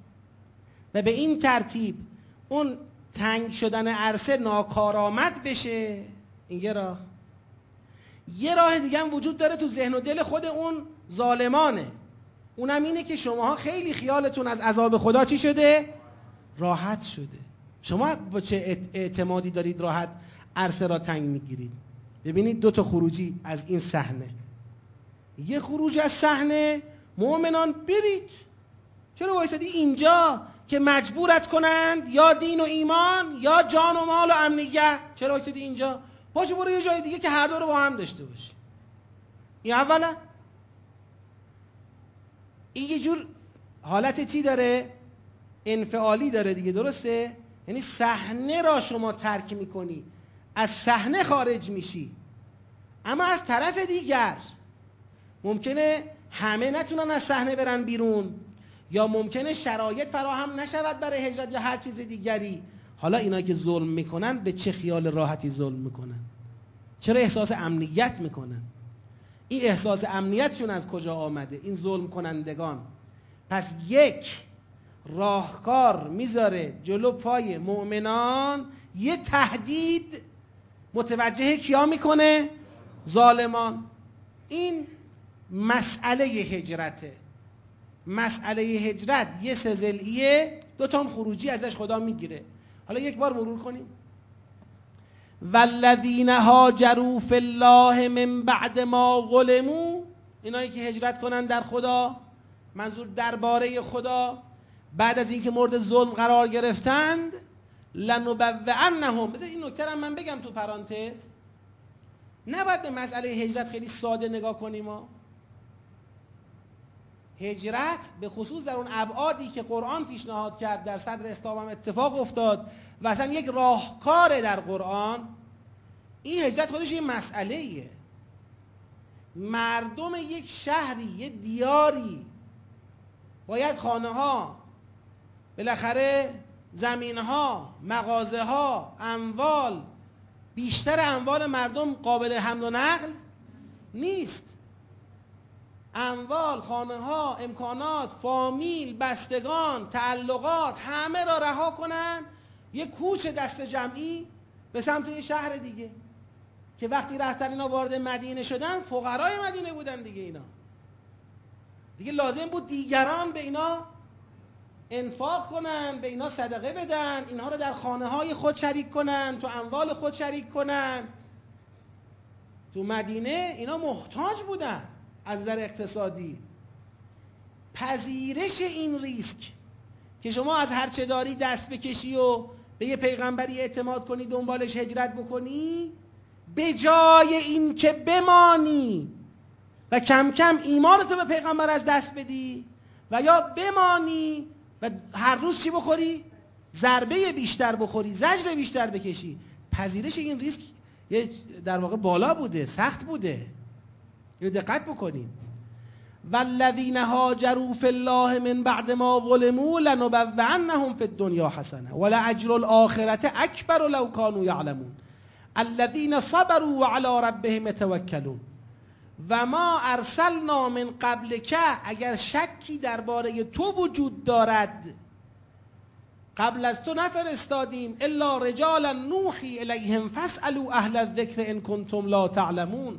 و به این ترتیب اون تنگ شدن عرصه ناکارآمد بشه. این یه راه. یه راه دیگه هم وجود داره تو ذهن و دل خود اون ظالمانه، اونم اینه که شماها خیلی خیالتون از عذاب خدا چی شده؟ راحت شده. شما با چه اعتمادی دارید راحت عرصه را تنگ میگیرید؟ ببینید دو تا خروجی از این صحنه. یه خروج از صحنه، مؤمنان برید. چرا وایسادی اینجا که مجبورت کنند یا دین و ایمان یا جان و مال و امنیت؟ چرا وایسادی اینجا؟ باشه برو یه جای دیگه که هر دو رو با هم داشته باشی. این اولا این یه جور حالت چی داره؟ انفعالی داره دیگه، درسته؟ یعنی صحنه را شما ترک میکنی، از صحنه خارج میشی. اما از طرف دیگر ممکنه همه نتونن از صحنه برن بیرون، یا ممکنه شرایط فراهم نشود برای هجرت یا هر چیز دیگری. حالا اینا که ظلم میکنن به چه خیال راحتی ظلم میکنن؟ چرا احساس امنیت میکنن؟ این احساس امنیتشون از کجا آمده؟ این ظلم کنندگان. پس یک راهکار میذاره جلو پای مؤمنان، یه تهدید متوجه کیا میکنه؟ ظالمان. این مسئله هجرته. مسئله هجرت یه سه ضلعیه، دو تا هم خروجی ازش خدا میگیره. حالا یک بار مرور کنیم. والذین هاجروا فی الله من بعد ما ظلموا، اینایی که هجرت کنن در خدا، منظور درباره خدا، بعد از اینکه مورد ظلم قرار گرفتند، لنبوئنهم. بذار این نکته رو من بگم تو پرانتز، نباید به مسئله هجرت خیلی ساده نگاه کنیم. هجرت به خصوص در اون ابعادی که قرآن پیشنهاد کرد، در صدر اسلام هم اتفاق افتاد و اصلا یک راهکار در قرآن. این هجرت خودش یه مسئله‌ایه. مردم یک شهری، یک دیاری باید خانه ها، بالاخره زمین ها، مغازه ها، اموال، بیشتر اموال مردم قابل حمل و نقل نیست. اموال، خانه ها، امکانات، فامیل، بستگان، تعلقات، همه را رها کنن، یک کوچ دست جمعی به سمت یه شهر دیگه که وقتی رهترینا وارد مدینه شدن، فقرای مدینه بودن دیگه. اینا دیگه لازم بود دیگران به اینا انفاق کنن، به اینا صدقه بدن، اینها رو در خانه های خود شریک کنن، تو اموال خود شریک کنن. تو مدینه اینا محتاج بودن از نظر اقتصادی. پذیرش این ریسک که شما از هر چه داری دست بکشی و به یه پیغمبری اعتماد کنی، دنبالش هجرت بکنی، به جای این که بمانی و کم کم ایمانتو به پیغمبر از دست بدی و یا بمانی و هر روز چی بخوری؟ ضربه بیشتر بخوری، زجر بیشتر بکشی. پذیرش این ریسک در واقع بالا بوده، سخت بوده. اینو دقت بکنیم. والذین هاجروا فی الله من بعد ما ظلموا لنبوئنهم فی الدنیا حسنه ولأجر الآخرة اکبر لو کانوا یعلمون الذین صبروا وعلی ربهم یتوکلون و ما ارسلنا من قبلک، اگر شکی درباره تو وجود دارد قبل از تو نفرستادیم، الا رجالا نوحی الیهم فاسألوا اهل الذکر ان کنتم لا تعلمون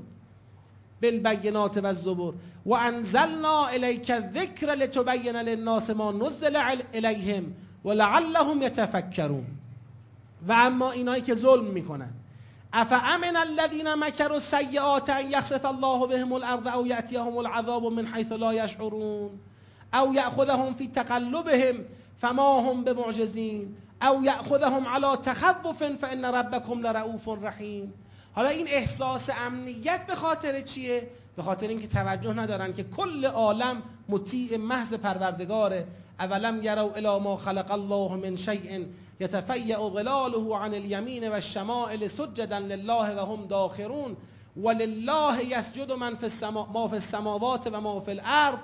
بالبینات والزبر و انزلنا الیک الذکر لتبین للناس ما نزل الیهم ولعلهم یتفکرون. و اما اینایی که ظلم میکنن، افامن الذین مکروا السیئات ان یخسف الله بهم الارض او یاتیهم العذاب من حیث لا یشعرون او یاخذهم فی تقلبهم فما هم بمعجزین او یاخذهم علی تخوف فان ربکم لرؤوف رحیم. حالا این احساس امنیت به خاطر چیه؟ به خاطر اینکه توجه ندارن که کل عالم مطیع محض پروردگاره. اولم یروا الی ما خلق الله من شیء یتفیأ ظلاله عن الیمین و الشمائل سجدا لله و هم داخرون ولله یسجد من فی السما... ما فی السماوات و ما فی الارض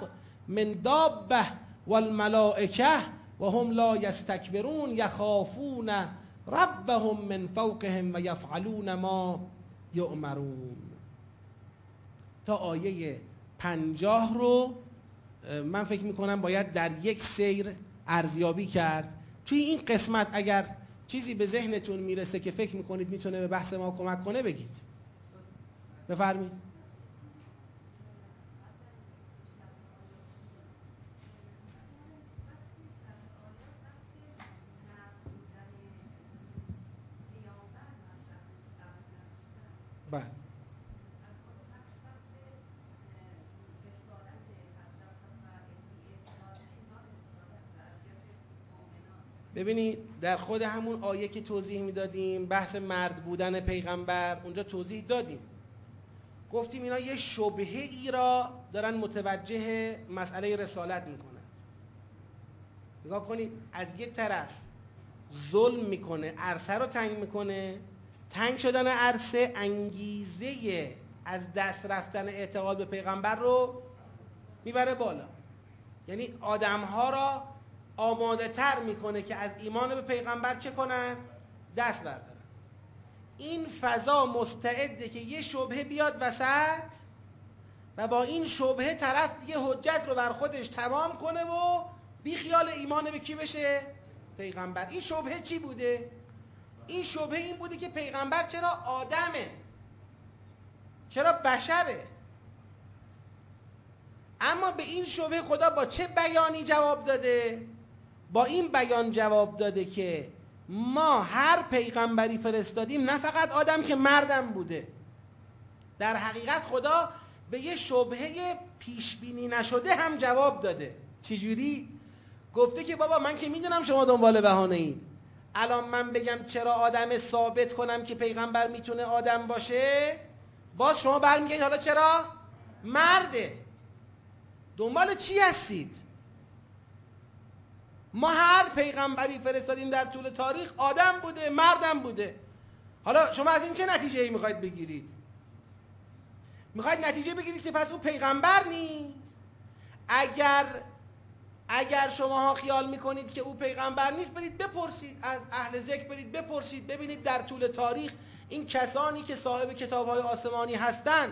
من دابه والملائکه و هم لا یستکبرون یخافون ربهم من فوقهم و یفعلون ما یؤمرون. تا آیه پنجاه رو من فکر میکنم باید در یک سیر ارزیابی کرد. توی این قسمت اگر چیزی به ذهنتون میرسه که فکر میکنید میتونه به بحث ما کمک کنه بگید. بفرمایید. بله. ببینید در خود همون آیه که توضیح میدادیم بحث مرد بودن پیغمبر، اونجا توضیح دادیم، گفتیم اینا یه شبهه ای را دارن متوجه مسئله رسالت میکنن. نگاه کنید، از یک طرف ظلم میکنه، عرصه رو تنگ میکنه، تنگ شدن عرصه انگیزه از دست رفتن اعتقاد به پیغمبر رو میبره بالا، یعنی آدمها را آماده تر میکنه که از ایمان به پیغمبر چه کنن؟ دست بردارن. این فضا مستعده که یه شبهه بیاد وسط و با این شبهه طرف دیگه حجت رو بر خودش تمام کنه و بی خیال ایمان به کی بشه؟ پیغمبر. این شبهه چی بوده؟ این شبهه این بوده که پیغمبر چرا آدمه؟ چرا بشره؟ اما به این شبهه خدا با چه بیانی جواب داده؟ با این بیان جواب داده که ما هر پیغمبری فرستادیم نه فقط آدم که مردم بوده. در حقیقت خدا به یه شبهه پیش بینی نشده هم جواب داده. چجوری؟ گفته که بابا من که میدونم شما دنبال بهانه اید، الان من بگم چرا آدم ثابت کنم که پیغمبر میتونه آدم باشه، باز شما برمیگید حالا چرا مرده؟ دنبال چی هستید؟ ما هر پیغمبری فرستادیم در طول تاریخ آدم بوده، مردم بوده، حالا شما از این چه نتیجه ای میخواید بگیرید؟ میخواید نتیجه بگیرید که پس اون پیغمبر نیست؟ اگر اگر شماها خیال میکنید که او پیغمبر نیست، برید بپرسید از اهل ذکر، برید بپرسید ببینید در طول تاریخ این کسانی که صاحب کتاب‌های آسمانی هستند،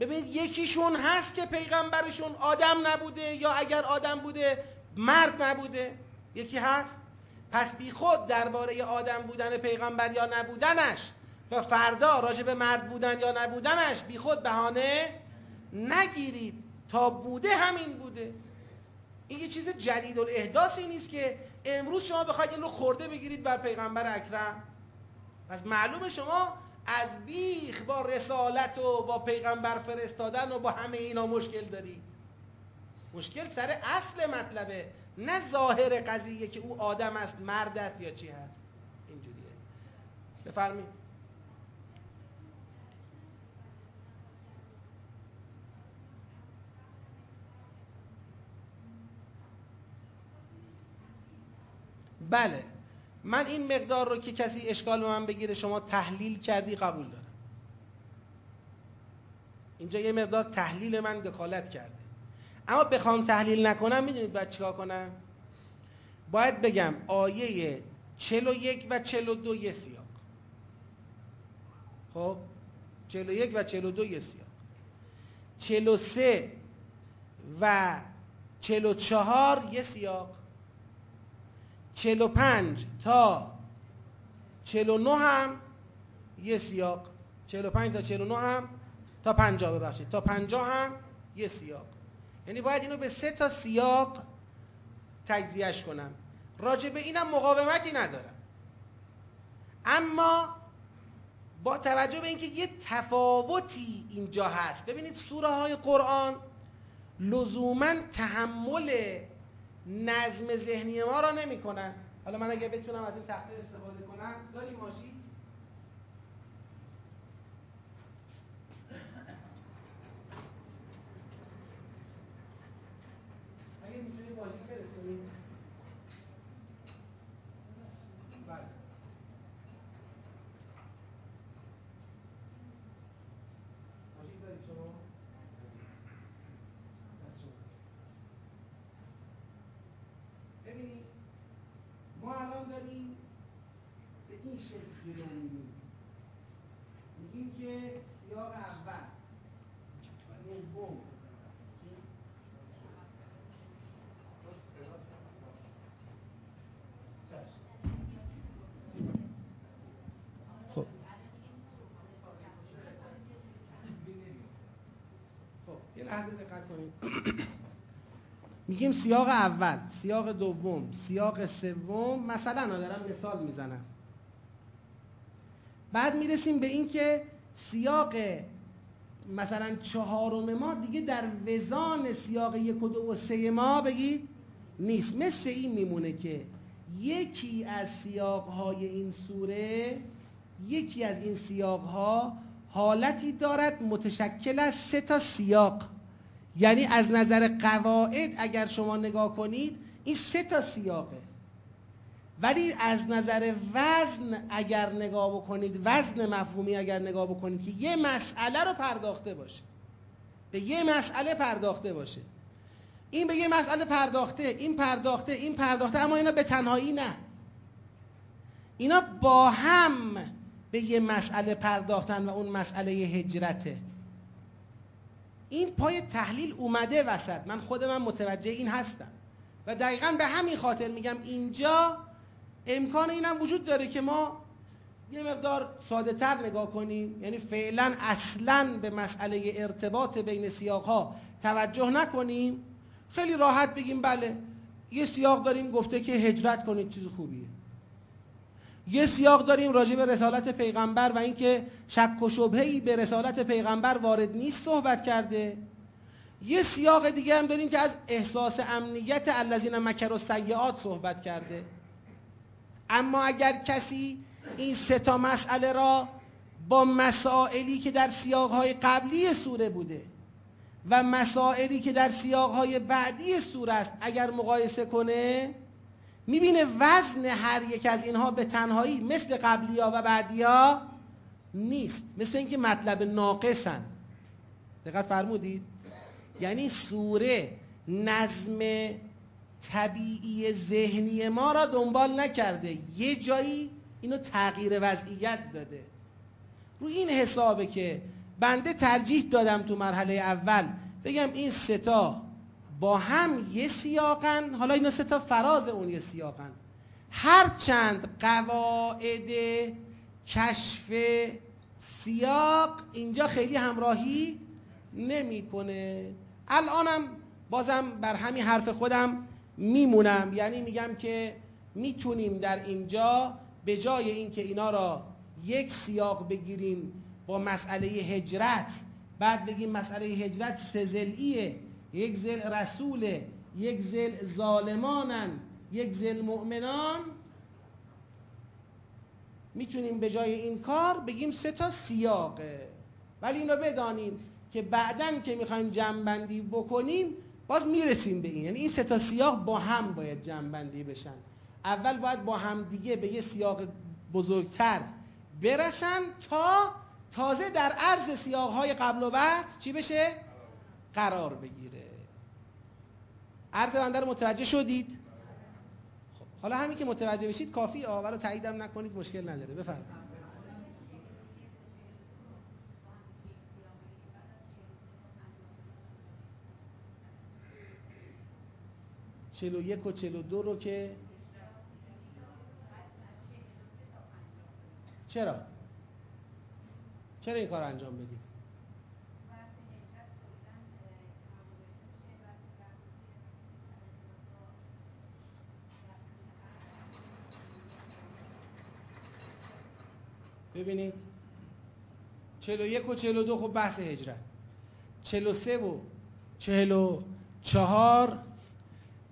ببینید یکیشون هست که پیغمبرشون آدم نبوده، یا اگر آدم بوده مرد نبوده؟ یکی هست؟ پس بی خود درباره آدم بودن پیغمبر یا نبودنش و فردا راجع به مرد بودن یا نبودنش بی خود بهانه نگیرید. تا بوده همین بوده. این یه چیز جدید الاحداثی نیست که امروز شما بخواید این رو خورده بگیرید بر پیغمبر اکرم. پس معلومه شما از بیخ با رسالت و با پیغمبر فرستادن و با همه اینا مشکل دارید. مشکل سر اصل مطلبه، نه ظاهر قضیه که او آدم است، مرد است یا چی هست. اینجوریه. بفرمایید. بله، من این مقدار رو که کسی اشکال به من بگیره شما تحلیل کردی قبول دارم. اینجا یه مقدار تحلیل من دخالت کرده، اما بخوام تحلیل نکنم میدونید باید چیکار کنم؟ باید بگم آیه چهل و یک و چهل و دو یه سیاق. خب چهل و یک و چهل و دو یه سیاق، چهل و سه و چهل و چهار یه سیاق، چهل و پنج تا چهل و نه هم یه سیاق، چهل و پنج تا چهل و نه هم تا پنجاه ببخشید تا پنجاه هم یه سیاق. یعنی باید اینو به سه تا سیاق تجزیهش کنم. راجع به اینم مقاومتی ندارم، اما با توجه به اینکه یه تفاوتی اینجا هست. ببینید سوره های قرآن لزوما تحمل نظم ذهنی ما را نمی کنن. حالا من اگه بتونم از این تخته استفاده کنم، داریم ماشی؟ اگه میتونی ماشی برسونی؟ بله. ماشی دارید شما؟ ما الان داریم به این شکل جلو میریم، میگیم که سیاق اول و دوم خب یه لحظه دقت کنید. میگیم سیاق اول، سیاق دوم، سیاق سوم. مثلا دارم مثال میزنم. بعد میرسیم به این که سیاق مثلا چهارم ما دیگه در وزان سیاق یک و دو و سه ما بگید نیست. مثل این میمونه که یکی از سیاقهای این سوره، یکی از این سیاقها حالتی دارد متشکل از سه تا سیاق. یعنی از نظر قواعد اگر شما نگاه کنید این سه تا سیاقه، ولی از نظر وزن اگر نگاه بکنید، وزن مفهومی اگر نگاه بکنید، که یه مسئله رو پرداخته باشه، به یه مسئله پرداخته باشه، این به یه مسئله پرداخته، این پرداخته، این پرداخته، اما اینا به تنهایی نه، اینا با هم به یه مسئله پرداختن و اون مسئله هجرته. این پای تحلیل اومده وسط. من خود من متوجه این هستم و دقیقاً به همین خاطر میگم اینجا امکان اینم وجود داره که ما یه مقدار ساده تر نگاه کنیم، یعنی فعلا اصلاً به مسئله ارتباط بین سیاقها توجه نکنیم، خیلی راحت بگیم بله یه سیاق داریم گفته که هجرت کنید چیز خوبیه، یه سیاق داریم راجع به رسالت پیغمبر و اینکه شک و شبهه‌ای به رسالت پیغمبر وارد نیست صحبت کرده، یه سیاق دیگه هم داریم که از احساس امنیت الذین مکروا السیئات صحبت کرده. اما اگر کسی این سه تا مسئله را با مسائلی که در سیاق‌های قبلی سوره بوده و مسائلی که در سیاق‌های بعدی سوره است اگر مقایسه کنه، میبینه وزن هر یک از اینها به تنهایی مثل قبلی‌ها و بعدی‌ها نیست، مثل اینکه مطلب ناقصن. دقت فرمودید؟ یعنی سوره نظم طبیعی ذهنی ما را دنبال نکرده، یه جایی اینو تغییر وضعیت داده. رو این حسابه که بنده ترجیح دادم تو مرحله اول بگم این سه تا با هم یه سیاقن، حالا اینا سه تا فراز اون یه سیاقن، هرچند قواعد کشف سیاق اینجا خیلی همراهی نمی کنه. الانم بازم بر همین حرف خودم میمونم، یعنی میگم که میتونیم در اینجا به جای اینکه اینا را یک سیاق بگیریم با مسئله هجرت، بعد بگیم مسئله هجرت سه ضلعیه، یک ضلع رسوله، یک ضلع ظالمانن، یک ضلع مؤمنان، میتونیم به جای این کار بگیم سه تا سیاقه. ولی این را بدانیم که بعدن که میخوایم جمع‌بندی بکنیم باز میرسیم به این، یعنی این سه تا سیاق با هم باید جمع‌بندی بشن. اول باید با هم دیگه به یه سیاق بزرگتر برسن تا تازه در عرض سیاق‌های قبل و بعد چی بشه؟ قرار بگیره. عرض بنده رو متوجه شدید؟ خب حالا همین که متوجه بشید کافی، آقا رو تاییدم نکنید مشکل نداره. بفرمایید. چلو یک و چلو دو رو که چرا؟ چرا این کار انجام بدیم؟ ببینید چلو یک و چلو دو خب بحث هجرت، چلو سه و چلو چهار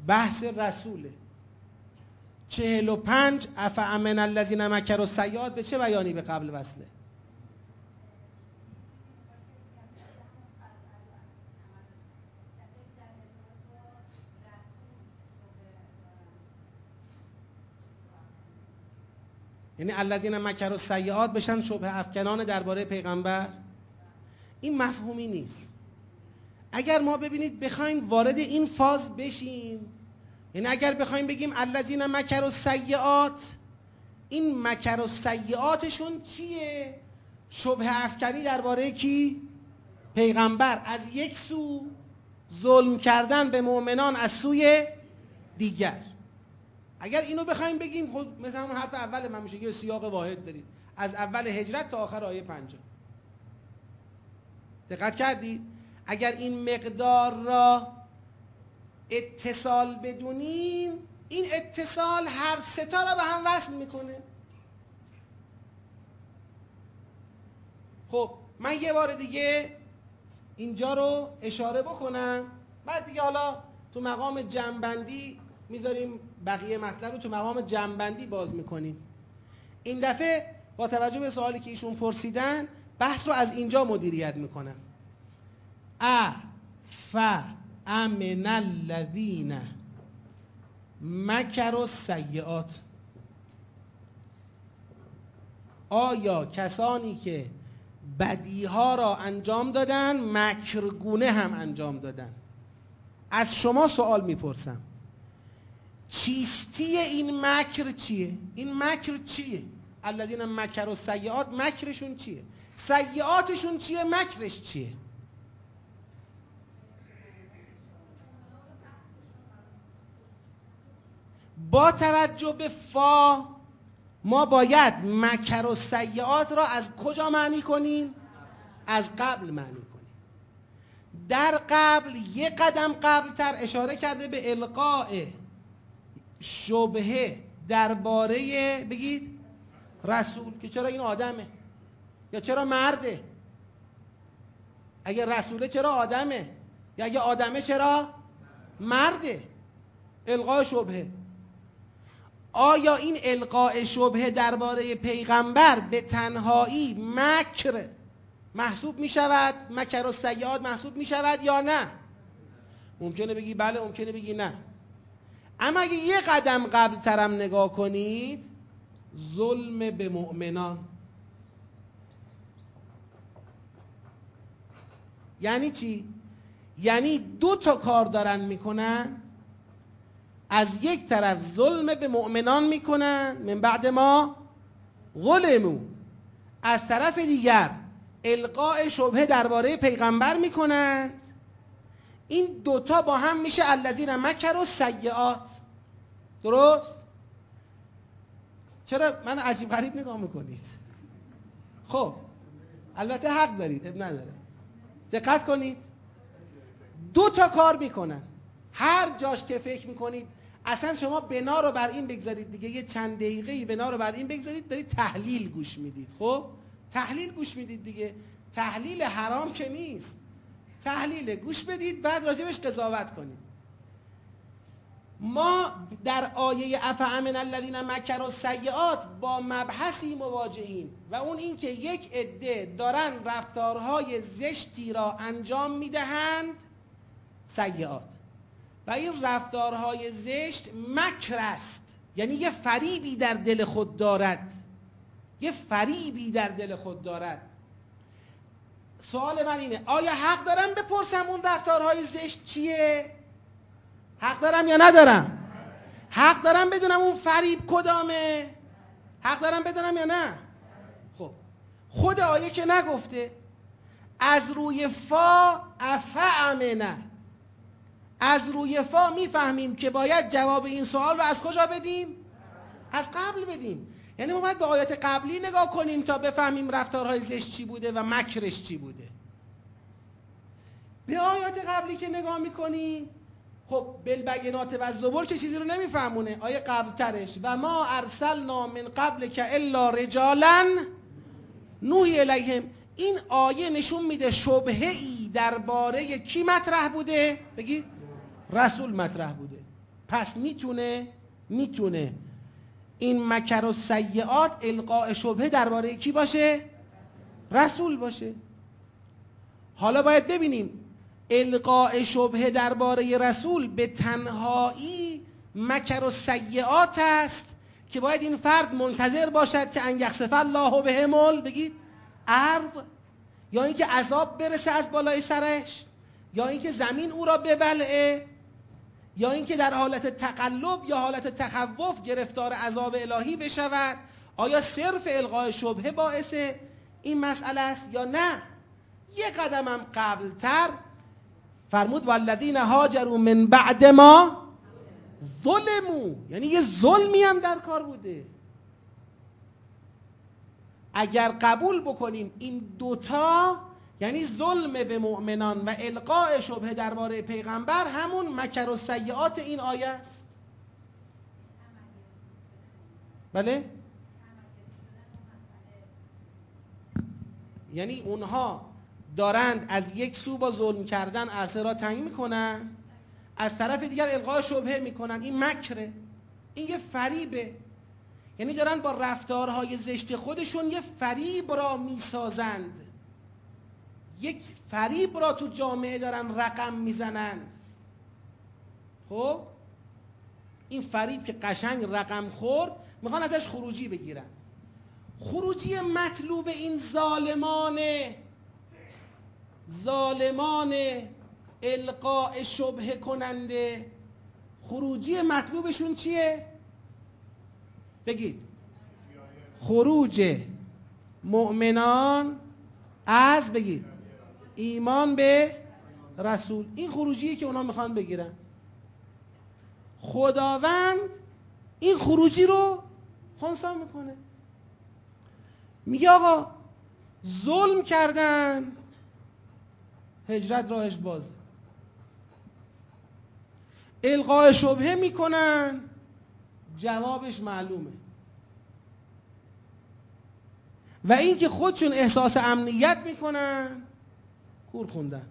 بحث رسوله، چهل و پنج افامن الذین مکروا السیئات به چه بیانی به قبل وصله؟ یعنی الذین مکروا السیئات بشن شبه افکنان درباره پیغمبر. این مفهومی نیست. اگر ما ببینید بخوایم وارد این فاز بشیم، یعنی اگر بخوایم بگیم الذین مکروا السیئات، این مکر و سیئاتشون چیه؟ شبه افکنی درباره کی؟ پیغمبر. از یک سو ظلم کردن به مؤمنان از سوی دیگر. اگر اینو بخوایم بگیم خب مثل همون حرف اول من میشه، یه سیاق واحد دارید از اول هجرت تا آخر آیه پنجاه. دقت کردید؟ اگر این مقدار را اتصال بدونیم، این اتصال هر سه تا را به هم وصل میکنه. خب من یه بار دیگه اینجا رو اشاره بکنم، بعد دیگه حالا تو مقام جمع‌بندی میذاریم بقیه مطلب رو تو مقام جمع‌بندی باز میکنیم. این دفعه با توجه به سوالی که ایشون پرسیدن بحث رو از اینجا مدیریت میکنم. ا ف امن الذین مکر السیئات، آیا کسانی که بدیها را انجام دادن مکرگونه هم انجام دادن. از شما سوال میپرسم، چیستی این مکر چیه؟ این مکر چیه؟ الذین مکر و سیئات مکرشون چیه؟ سیئاتشون چیه؟ مکرش چیه؟ با توجه به فا ما باید مکر و سیئات را از کجا معنی کنیم؟ از قبل معنی کنیم. در قبل یه قدم قبلتر اشاره کرده به القاء شبهه درباره بگید رسول، که چرا این آدمه یا چرا مرده، اگه رسوله چرا آدمه یا اگه آدمه چرا مرده. القاء شبهه. آیا این القاء شبهه درباره پیغمبر به تنهایی مکر محسوب می شود؟ مکر و سیاد محسوب می شود یا نه؟ ممکنه بگی بله، ممکنه بگی نه. اما اگه یه قدم قبل ترم نگاه کنید، ظلم به مؤمنان، یعنی چی؟ یعنی دو تا کار دارن میکنن. از یک طرف ظلم به مؤمنان میکنن من بعد ما ظلمو، از طرف دیگر القاء شبهه درباره پیغمبر میکنن. این دوتا با هم میشه الذین مکر و سیئات. درست؟ چرا من عجیب غریب نگاه میکنید؟ خب البته حق دارید، اب نداره. دقت کنید، دو تا کار میکنن. هر جاش که فکر میکنید، اصلا شما بنا رو بر این بگذارید دیگه، یه چند دقیقه بنا رو بر این بگذارید، دارید تحلیل گوش میدید. خب تحلیل گوش میدید دیگه، تحلیل حرام که نیست، تحلیل گوش بدید بعد راجبش قضاوت کنید. ما در آیه افامن الذین مکروا السیئات با مبحثی مواجهیم و اون این که یک عده دارن رفتارهای زشتی را انجام میدهند، سیئات، و این رفتارهای زشت مکر است. یعنی یه فریبی در دل خود دارد، یه فریبی در دل خود دارد. سوال من اینه، آیا حق دارم بپرسم اون رفتارهای زشت چیه؟ حق دارم یا ندارم؟ حق دارم بدونم اون فریب کدامه؟ حق دارم بدونم یا نه؟ خب خود آیه که نگفته، از روی فا افامنه، از روی فا میفهمیم که باید جواب این سوال رو از کجا بدیم؟ از قبل بدیم. یعنی ما باید به آیات قبلی نگاه کنیم تا بفهمیم رفتارهای زشت چی بوده و مکرش چی بوده. به آیات قبلی که نگاه میکنیم، خب بالبینات و زبور چه چیزی رو نمیفهمونه؟ آیه قبلترش، و ما ارسلنا من قبل که الا رجالا نوحی الیهم. این آیه نشون میده شبهه‌ای درباره کی مطرح بوده؟ بگید رسول مطرح بوده. پس میتونه میتونه این مکر و سیئات القاء شبهه درباره کی باشه؟ رسول باشه. حالا باید ببینیم القاء شبهه درباره رسول به تنهایی مکر و سیئات است که باید این فرد منتظر باشد که ان یخسف الله بهمل بگید ارض، یا اینکه عذاب برسه از بالای سرش، یا اینکه زمین او را ببلعه، یا اینکه در حالت تقلب یا حالت تخوف گرفتار عذاب الهی بشود. آیا صرف القاء شبهه باعث این مسئله است یا نه؟ یه قدم هم قبلتر فرمود والذین هاجروا من بعد ما ظلموا، یعنی یه ظلمی هم در کار بوده. اگر قبول بکنیم این دوتا، یعنی ظلم به مؤمنان و القاء شبهه درباره پیغمبر همون مکر و سیئات این آیه است. بله؟ یعنی اونها دارند از یک سو با ظلم کردن عرصه را تنگ میکنن، از طرف دیگر القاء شبهه میکنن. این مکره، این یه فریبه. یعنی دارن با رفتارهای زشت خودشون یه فریب را میسازند، یک فریب را تو جامعه دارن رقم میزنند. خب این فریب که قشنگ رقم خورد میخوان ازش خروجی بگیرن. خروجی مطلوب این ظالمان ظالمان القاء شبهه کننده، خروجی مطلوبشون چیه؟ بگید. خروج مؤمنان از بگید ایمان به رسول. این خروجیه که اونا میخوان بگیرن. خداوند این خروجی رو خنثی میکنه، میگه آقا ظلم کردن، هجرت راهش بازه. القاء شبهه میکنن، جوابش معلومه. و این که خودشون احساس امنیت میکنن، کور خوندن.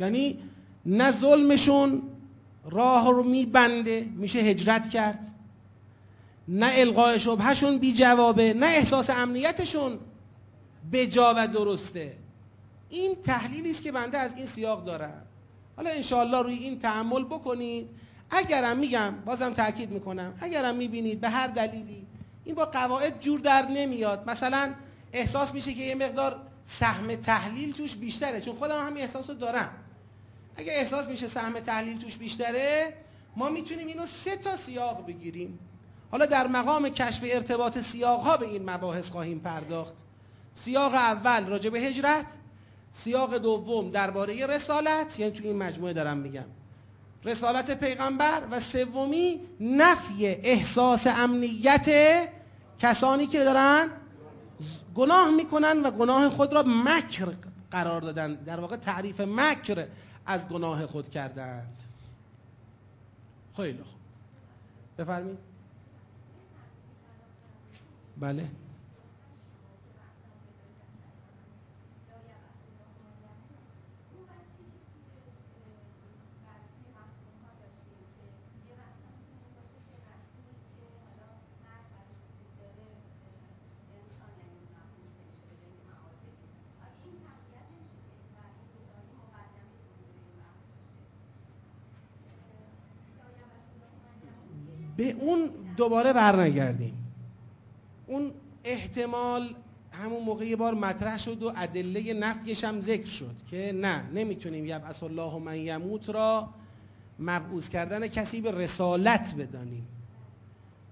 یعنی نه ظلمشون راه رو میبنده میشه هجرت کرد، نه القاء شبههشون بی جوابه، نه احساس امنیتشون به جا و درسته. این تحلیلی است که بنده از این سیاق دارم. حالا انشاءالله روی این تأمل بکنید. اگرم میگم، بازم تأکید میکنم، اگرم میبینید به هر دلیلی این با قواعد جور در نمیاد، مثلا احساس میشه که یه مقدار سهم تحلیل توش بیشتره، چون خودم همین احساس رو دارم، اگه احساس میشه سهم تحلیل توش بیشتره، ما میتونیم اینو سه تا سیاق بگیریم. حالا در مقام کشف ارتباط سیاق‌ها به این مباحث خواهیم پرداخت. سیاق اول راجع به هجرت، سیاق دوم درباره رسالت، یعنی تو این مجموعه دارم میگم رسالت پیغمبر، و سومی نفی احساس امنیت کسانی که دارن گناه میکنن و گناه خود را مکر قرار دادن، در واقع تعریف مکر از گناه خود کردند. خیلی خوب، بفرمایید. بله، به اون دوباره برنگردیم. اون احتمال همون موقع یه بار مطرح شد و ادله نفیش هم ذکر شد که نه، نمیتونیم یبعث الله من یموت را مبعوث کردن کسی به رسالت بدانیم،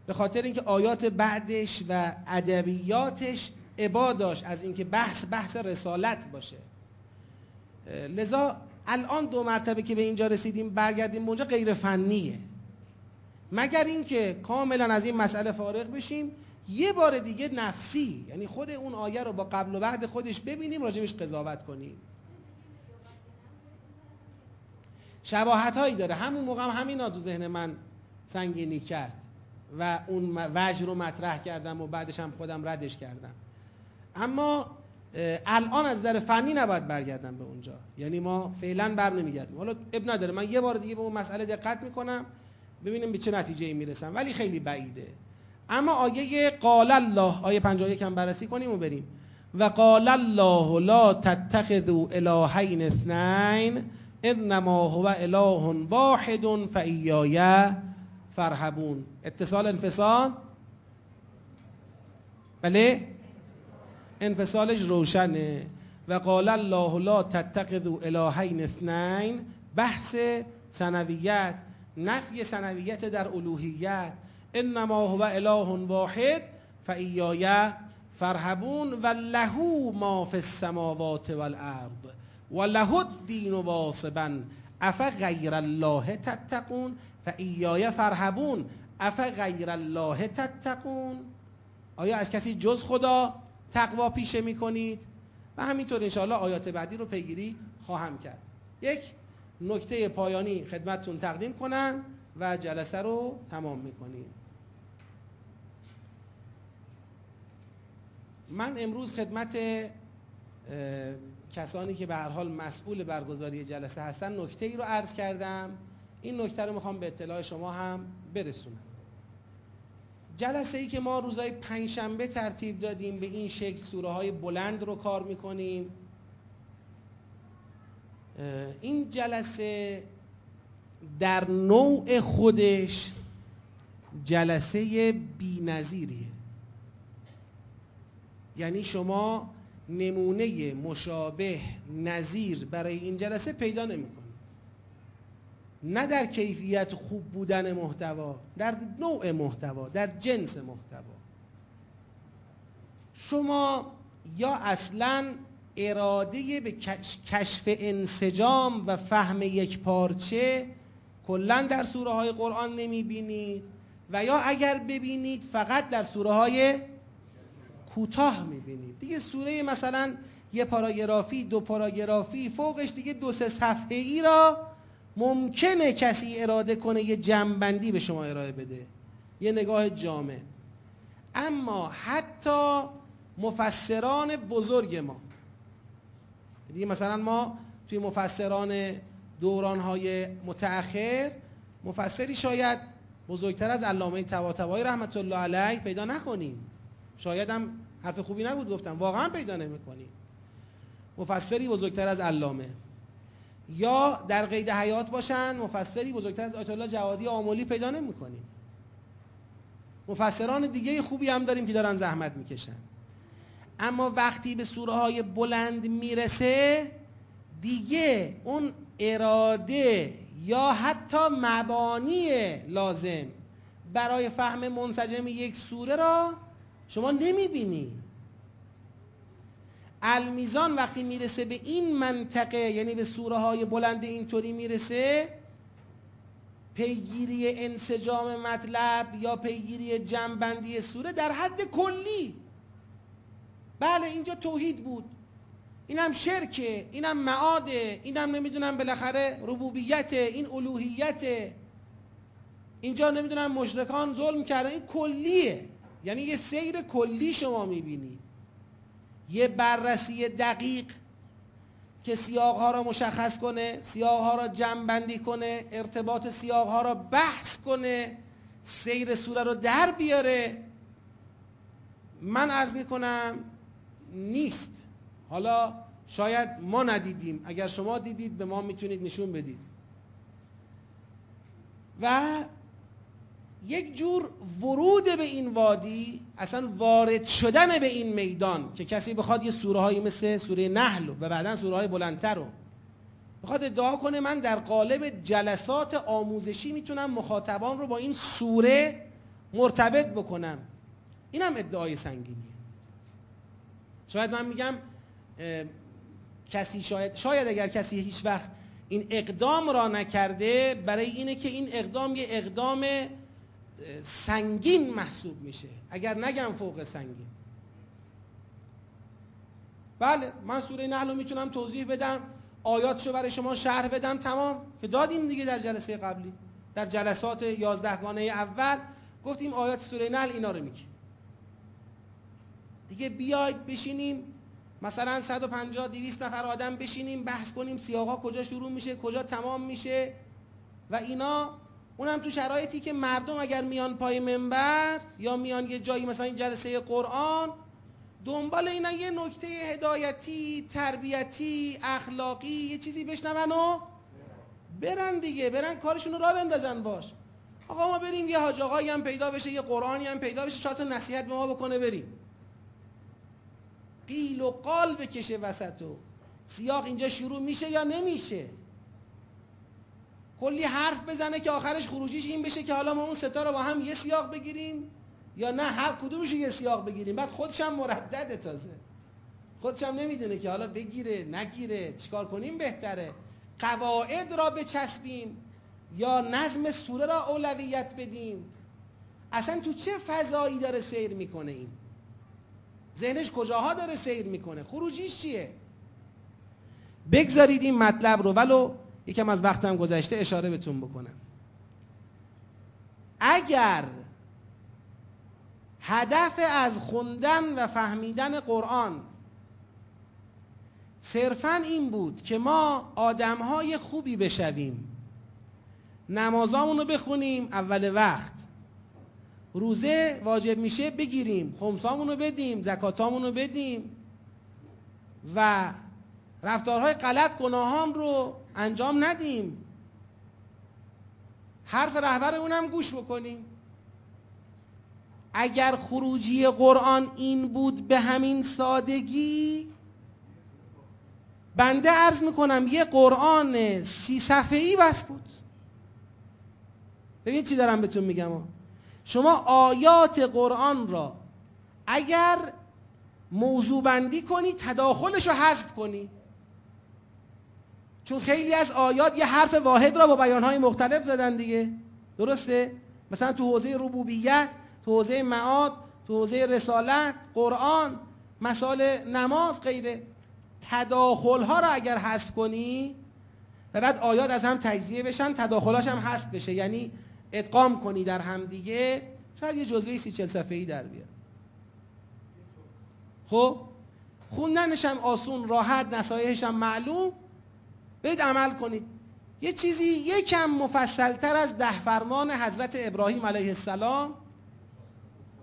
به خاطر اینکه آیات بعدش و ادبیاتش ابا داشت از اینکه بحث بحث رسالت باشه. لذا الان دو مرتبه که به اینجا رسیدیم برگردیم اونجا غیر فنیه، مگر اینکه کاملا از این مسئله فارغ بشیم، یه بار دیگه نفسی، یعنی خود اون آیه رو با قبل و بعد خودش ببینیم، راجبش قضاوت کنیم. شباهت هایی داره. همون موقع هم همینا تو ذهن من سنگینی کرد و اون وجه رو مطرح کردم و بعدش هم خودم ردش کردم. اما الان از نظر فنی نباید برگردم به اونجا، یعنی ما فعلا بر نمیگردیم. حالا اب نداره، من یه بار دیگه به اون مسئله دقت میکنم ببینیم به چه نتیجه‌ای میرسم، ولی خیلی بعیده. اما آیه قال الله، آیه پنجاه و یک هم بررسی کنیم و بریم. و قال الله لا تتخذوا الهین اثنین انما هو اله واحد فایای فارهبون. اتصال انفصال. بله، انفصالش روشنه. و قال الله لا تتخذوا الهین اثنین، بحث ثانویت، نفی ثانویت در الوهیت. انما هو اله واحد فایای فارهبون و له ما فی السماوات والارض و له الدین واصبا اف غیر الله تتقون فایای فارهبون اف غیر الله تتقون. آیا از کسی جز خدا تقوا پیشه میکنید؟ و همینطور انشاءالله آیات بعدی رو پیگیری خواهم کرد. یک نکته پایانی خدمتتون تقدیم کنم و جلسه رو تمام میکنیم. من امروز خدمت کسانی که به هر حال مسئول برگزاری جلسه هستن نکته ای رو عرض کردم. این نکته رو میخوام به اطلاع شما هم برسونم. جلسه ای که ما روزهای پنجشنبه ترتیب دادیم به این شکل سوره های بلند رو کار میکنیم. این جلسه در نوع خودش جلسه بی‌نظیریه. یعنی شما نمونه مشابه نظیر برای این جلسه پیدا نمی‌کنید. نه در کیفیت خوب بودن محتوا، در نوع محتوا، در جنس محتوا. شما یا اصلاً اراده به کشف انسجام و فهم یک پارچه کلاً در سوره های قرآن نمیبینید، و یا اگر ببینید فقط در سوره های کوتاه میبینید. دیگه سوره مثلا یه پاراگرافی، دو پاراگرافی، فوقش دیگه دو سه صفحه ای را ممکنه کسی اراده کنه یه جمع‌بندی به شما ارائه بده، یه نگاه جامع. اما حتی مفسران بزرگ ما دیگه، مثلا ما توی مفسران دوران‌های متأخر مفسری شاید بزرگتر از علامه طباطبایی رحمت الله علیه پیدا نکنیم. شاید هم حرف خوبی نبود گفتم، واقعا پیدا نمی‌کنیم مفسری بزرگتر از علامه. یا در قید حیات باشن مفسری بزرگتر از آیت الله جوادی آملی پیدا نمی‌کنیم. مفسران دیگه خوبی هم داریم که دارن زحمت می‌کشن، اما وقتی به سوره های بلند میرسه دیگه اون اراده یا حتی مبانی لازم برای فهم منسجم یک سوره را شما نمیبینی. المیزان وقتی میرسه به این منطقه، یعنی به سوره های بلند اینطوری میرسه، پیگیری انسجام مطلب یا پیگیری جمع‌بندی سوره در حد کلی، بله اینجا توحید بود، اینم شرکه، اینم معاده، اینم نمیدونم بالاخره ربوبیته، این الوهیته، اینجا نمیدونم مشرکان ظلم کردن، این کلیه. یعنی یه سیر کلی شما میبینی، یه بررسی دقیق که سیاقها را مشخص کنه، سیاقها را جمع بندی کنه، ارتباط سیاقها را بحث کنه، سیر سوره رو در بیاره. من عرض میکنم نیست. حالا شاید ما ندیدیم، اگر شما دیدید به ما میتونید نشون بدید. و یک جور ورود به این وادی، اصلا وارد شدن به این میدان که کسی بخواد یه سوره هایی مثل سوره نحل و بعدن سوره های بلندتر رو بخواد ادعا کنه من در قالب جلسات آموزشی میتونم مخاطبان رو با این سوره مرتبط بکنم، اینم ادعای سنگینیه. شاید من میگم کسی شاید شاید اگر کسی هیچ وقت این اقدام را نکرده، برای اینه که این اقدام یه اقدام سنگین محسوب میشه، اگر نگم فوق سنگین. بله من سوره نحل رو میتونم توضیح بدم، آیاتشو برای شما شرح بدم، تمام، که دادیم دیگه در جلسه قبلی، در جلسات یازدهگانه اول گفتیم آیات سوره نحل اینا رو میگه. دیگه بیاید بشینیم مثلا صد و پنجاه دویست نفر آدم بشینیم بحث کنیم سیاقا کجا شروع میشه کجا تمام میشه و اینا، اونم تو شرایطی که مردم اگر میان پای منبر یا میان یه جایی مثلا این جلسه قرآن دنبال اینا یه نکته هدایتی، تربیتی، اخلاقی، یه چیزی بشنون و برن دیگه، برن کارشون رو راه بندازن. باش آقا ما بریم یه حاج آقایی هم پیدا بشه، یه قرآنی هم پیدا بشه، چهار تا نصیحت به ما بکنه بریم. قیل و قال بکشه وسطو، سیاق اینجا شروع میشه یا نمیشه، کلی حرف بزنه که آخرش خروجیش این بشه که حالا ما اون ستا رو با هم یه سیاق بگیریم یا نه هر کدومش یه سیاق بگیریم. بعد خودش هم مردده، تازه خودش هم نمیدونه که حالا بگیره نگیره، چیکار کنیم بهتره، قواعد را بچسبیم یا نظم سوره را اولویت بدیم، اصلا تو چه فضایی داره سیر میکنه این. ذهنش کجاها داره سیر میکنه، خروجیش چیه؟ بگذارید این مطلب رو، ولو یکم از وقتم گذشته، اشاره بهتون بکنم. اگر هدف از خوندن و فهمیدن قرآن صرفاً این بود که ما آدمهای خوبی بشویم، نمازامونو بخونیم اول وقت، روزه واجب میشه بگیریم، خمسامونو بدیم، زکاتامونو بدیم و رفتارهای غلط گناهان رو انجام ندیم، حرف رهبر اونم گوش بکنیم، اگر خروجی قرآن این بود به همین سادگی، بنده عرض میکنم یه قرآن سی صفحه‌ای بس بود. ببین چی دارم بهتون میگم. شما آیات قرآن را اگر موضوع بندی کنی، تداخلش رو حذف کنی، چون خیلی از آیات یه حرف واحد را با بیانهای مختلف زدن دیگه، درسته؟ مثلا تو حوزه ربوبیت، تو حوزه معاد، تو حوزه رسالت، قرآن، مسائل نماز، غیره. تداخلها را اگر حذف کنی و بعد آیات از هم تجزیه بشن، تداخلاش هم حذف بشه، یعنی ادغام کنی در هم دیگه، شاید یه جزوه سی چل صفحه‌ای در بیاد. خب خوندنش هم آسون، راحت، نصایحش هم معلوم، برید عمل کنید. یه چیزی یکم مفصلتر از ده فرمان حضرت ابراهیم علیه السلام،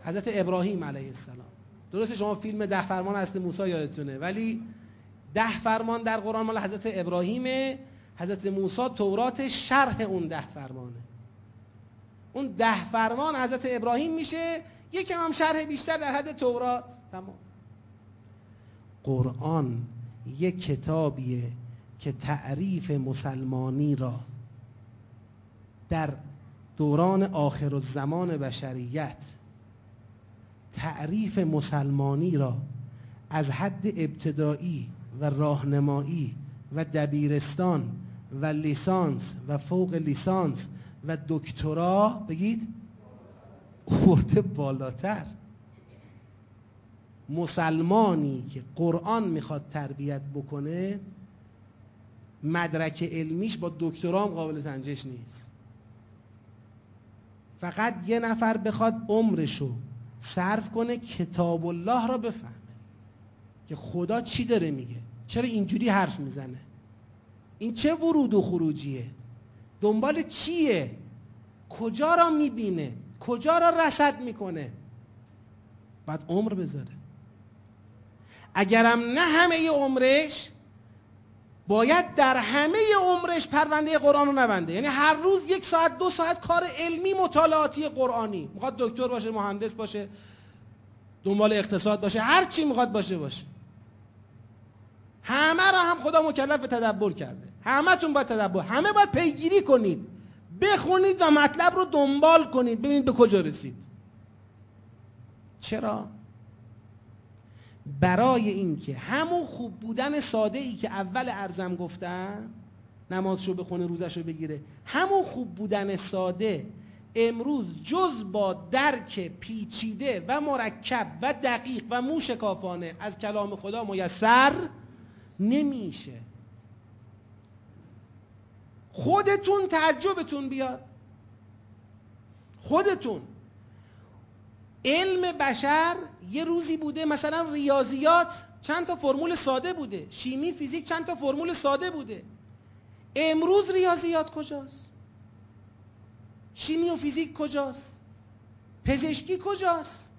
حضرت ابراهیم علیه السلام، درسته شما فیلم ده فرمان اصل موسی یادتونه، ولی ده فرمان در قرآن مال حضرت ابراهیمه، حضرت موسی تورات شرح اون ده فرمانه. اون ده فرمان حضرت ابراهیم میشه یکم هم شرح بیشتر در حد تورات. تمام. قرآن یک کتابیه که تعریف مسلمانی را در دوران آخرالزمان بشریت، تعریف مسلمانی را از حد ابتدایی و راهنمایی و دبیرستان و لیسانس و فوق لیسانس و دکترا بگید آورده بالاتر. مسلمانی که قرآن میخواد تربیت بکنه، مدرک علمیش با دکترا هم قابل سنجش نیست. فقط یه نفر بخواد عمرشو صرف کنه کتاب الله را بفهمه که خدا چی داره میگه، چرا اینجوری حرف میزنه، این چه ورود و خروجیه، دنبال چیه، کجا را میبینه، کجا را رصد میکنه، بعد عمر بذاره. اگرم نه همه عمرش، باید در همه عمرش پرونده قرآن رو نبنده، یعنی هر روز یک ساعت دو ساعت کار علمی مطالعاتی قرآنی، میخواد دکتر باشه، مهندس باشه، دنبال اقتصاد باشه، هر چی میخواد باشه باشه. همه را هم خدا مکلف به تدبر کرده، همه تون باید تدبر، همه باید پیگیری کنید، بخونید و مطلب رو دنبال کنید، ببینید به کجا رسید. چرا؟ برای اینکه همون خوب بودن ساده ای که اول عرضم گفتم، نمازشو بخونه، روزشو بگیره، همون خوب بودن ساده امروز جز با درک پیچیده و مرکب و دقیق و موشکافانه از کلام خدا میسر نمیشه. خودتون تعجبتون بیاد، خودتون. علم بشر یه روزی بوده مثلا ریاضیات چند تا فرمول ساده بوده، شیمی، فیزیک چند تا فرمول ساده بوده. امروز ریاضیات کجاست؟ شیمی و فیزیک کجاست؟ پزشکی کجاست؟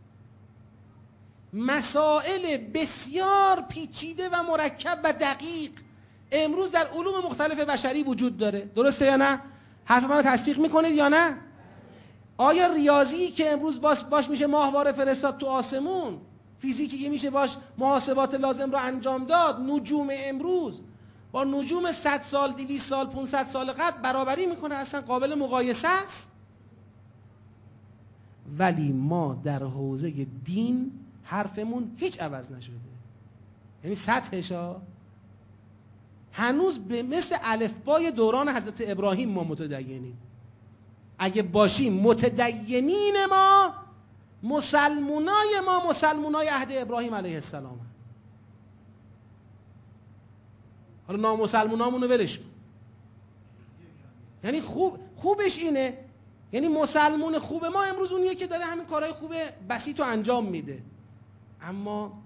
مسائل بسیار پیچیده و مرکب و دقیق امروز در علوم مختلف بشری وجود داره، درسته یا نه؟ حرف منو تصدیق میکنید یا نه؟ آیا ریاضی که امروز باش, باش میشه ماهواره فرستاد تو آسمون، فیزیکی که میشه باش محاسبات لازم را انجام داد، نجوم امروز با نجوم صد سال، دویست سال، پانصد سال قبل برابری میکنه؟ اصلا قابل مقایسه است؟ ولی ما در حوزه دین حرفمون هیچ عوض نشده، یعنی سطحشا هنوز به مثل الفبای دوران حضرت ابراهیم ما متدینیم. اگه باشیم متدینین، ما مسلمونای ما مسلمونای عهد ابراهیم علیه السلام هست. حالا نامسلمونامونو ولش کن. یعنی خوب خوبش اینه، یعنی مسلمون خوب ما امروز اونیه که داره همین کارهای خوب بسیطو انجام میده، اما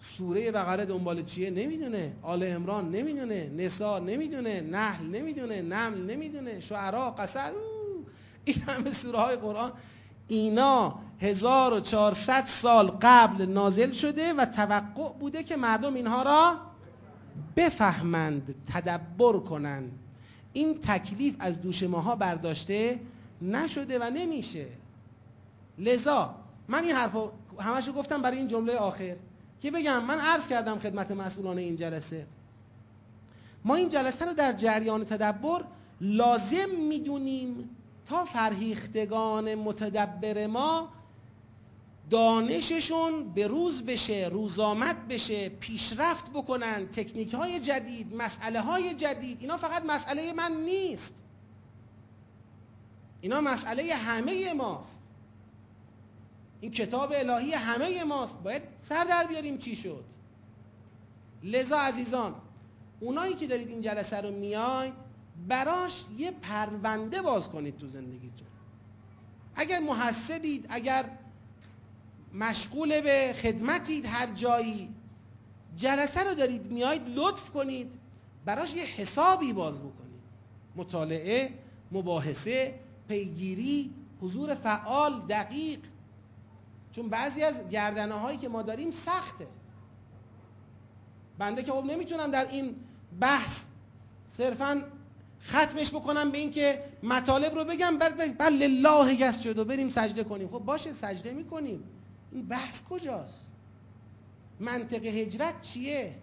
سوره بقره دنبال چیه نمیدونه، آل عمران نمیدونه، نساء نمیدونه، نحل نمیدونه، نمل نمیدونه، شعراء، قصص، این همه سوره های قرآن، اینا هزار و چهارصد سال قبل نازل شده و توقع بوده که مردم اینها را بفهمند، تدبر کنند. این تکلیف از دوش ماها برداشته نشده و نمیشه. لذا من این حرفو همشو گفتم برای این جمله آخر که بگم، من عرض کردم خدمت مسئولان این جلسه، ما این جلسه رو در جریان تدبر لازم میدونیم تا فرهیختگان متدبر ما دانششون به روز بشه، روزآمد بشه، پیشرفت بکنن، تکنیک های جدید، مسئله های جدید. اینا فقط مسئله من نیست، اینا مسئله همه ماست، این کتاب الهی همه ماست، باید سر در بیاریم چی شد. لذا عزیزان، اونایی که دارید این جلسه رو میاید براش یه پرونده باز کنید تو زندگیتون. اگر محصلید، اگر مشغول به خدمتید، هر جایی جلسه رو دارید میاید، لطف کنید براش یه حسابی باز بکنید، مطالعه، مباحثه، پیگیری، حضور فعال، دقیق. چون بعضی از گردنه هایی که ما داریم سخته. بنده که خب نمیتونم در این بحث صرفا ختمش بکنم به این که مطالب رو بگم بعد بل لله گست شد و بریم سجده کنیم. خب باشه، سجده میکنیم، این بحث کجاست؟ منطق هجرت چیه؟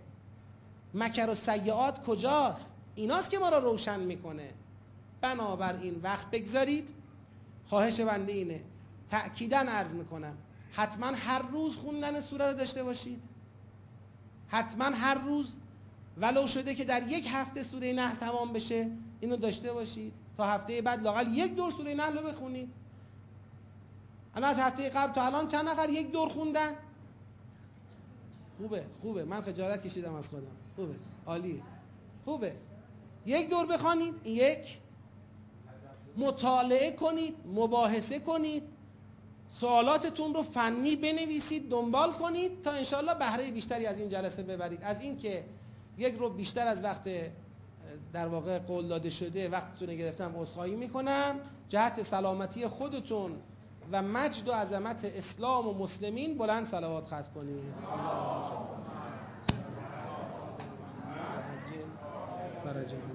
مکر و سیئات کجاست؟ ایناست که ما را روشن میکنه. بنابراین وقت بگذارید، خواهش بنده اینه، تأکیداً عرض میکنم، حتما هر روز خوندن سوره رو داشته باشید، حتما هر روز، ولو شده که در یک هفته سوره نحل تمام بشه، اینو داشته باشید تا هفته بعد لاقل یک دور سوره نحل رو بخونید. الان از هفته قبل تا الان چند نفر یک دور خوندن؟ خوبه، خوبه، من خجالت کشیدم از خودم، خوبه، عالیه، خوبه، یک دور بخونید. یک، مطالعه کنید، مباحثه کنید، سوالاتتون رو فنی بنویسید، دنبال کنید تا انشالله بهره بیشتری از این جلسه ببرید، از این که یک رو بیشتر از وقت در واقع قول داده شده وقتتون رو گرفتم. عذرخواهی میکنم جهت سلامتی خودتون و مجد و عظمت اسلام و مسلمین. بلند صلوات ختم کنید. اللهم صل علی محمد.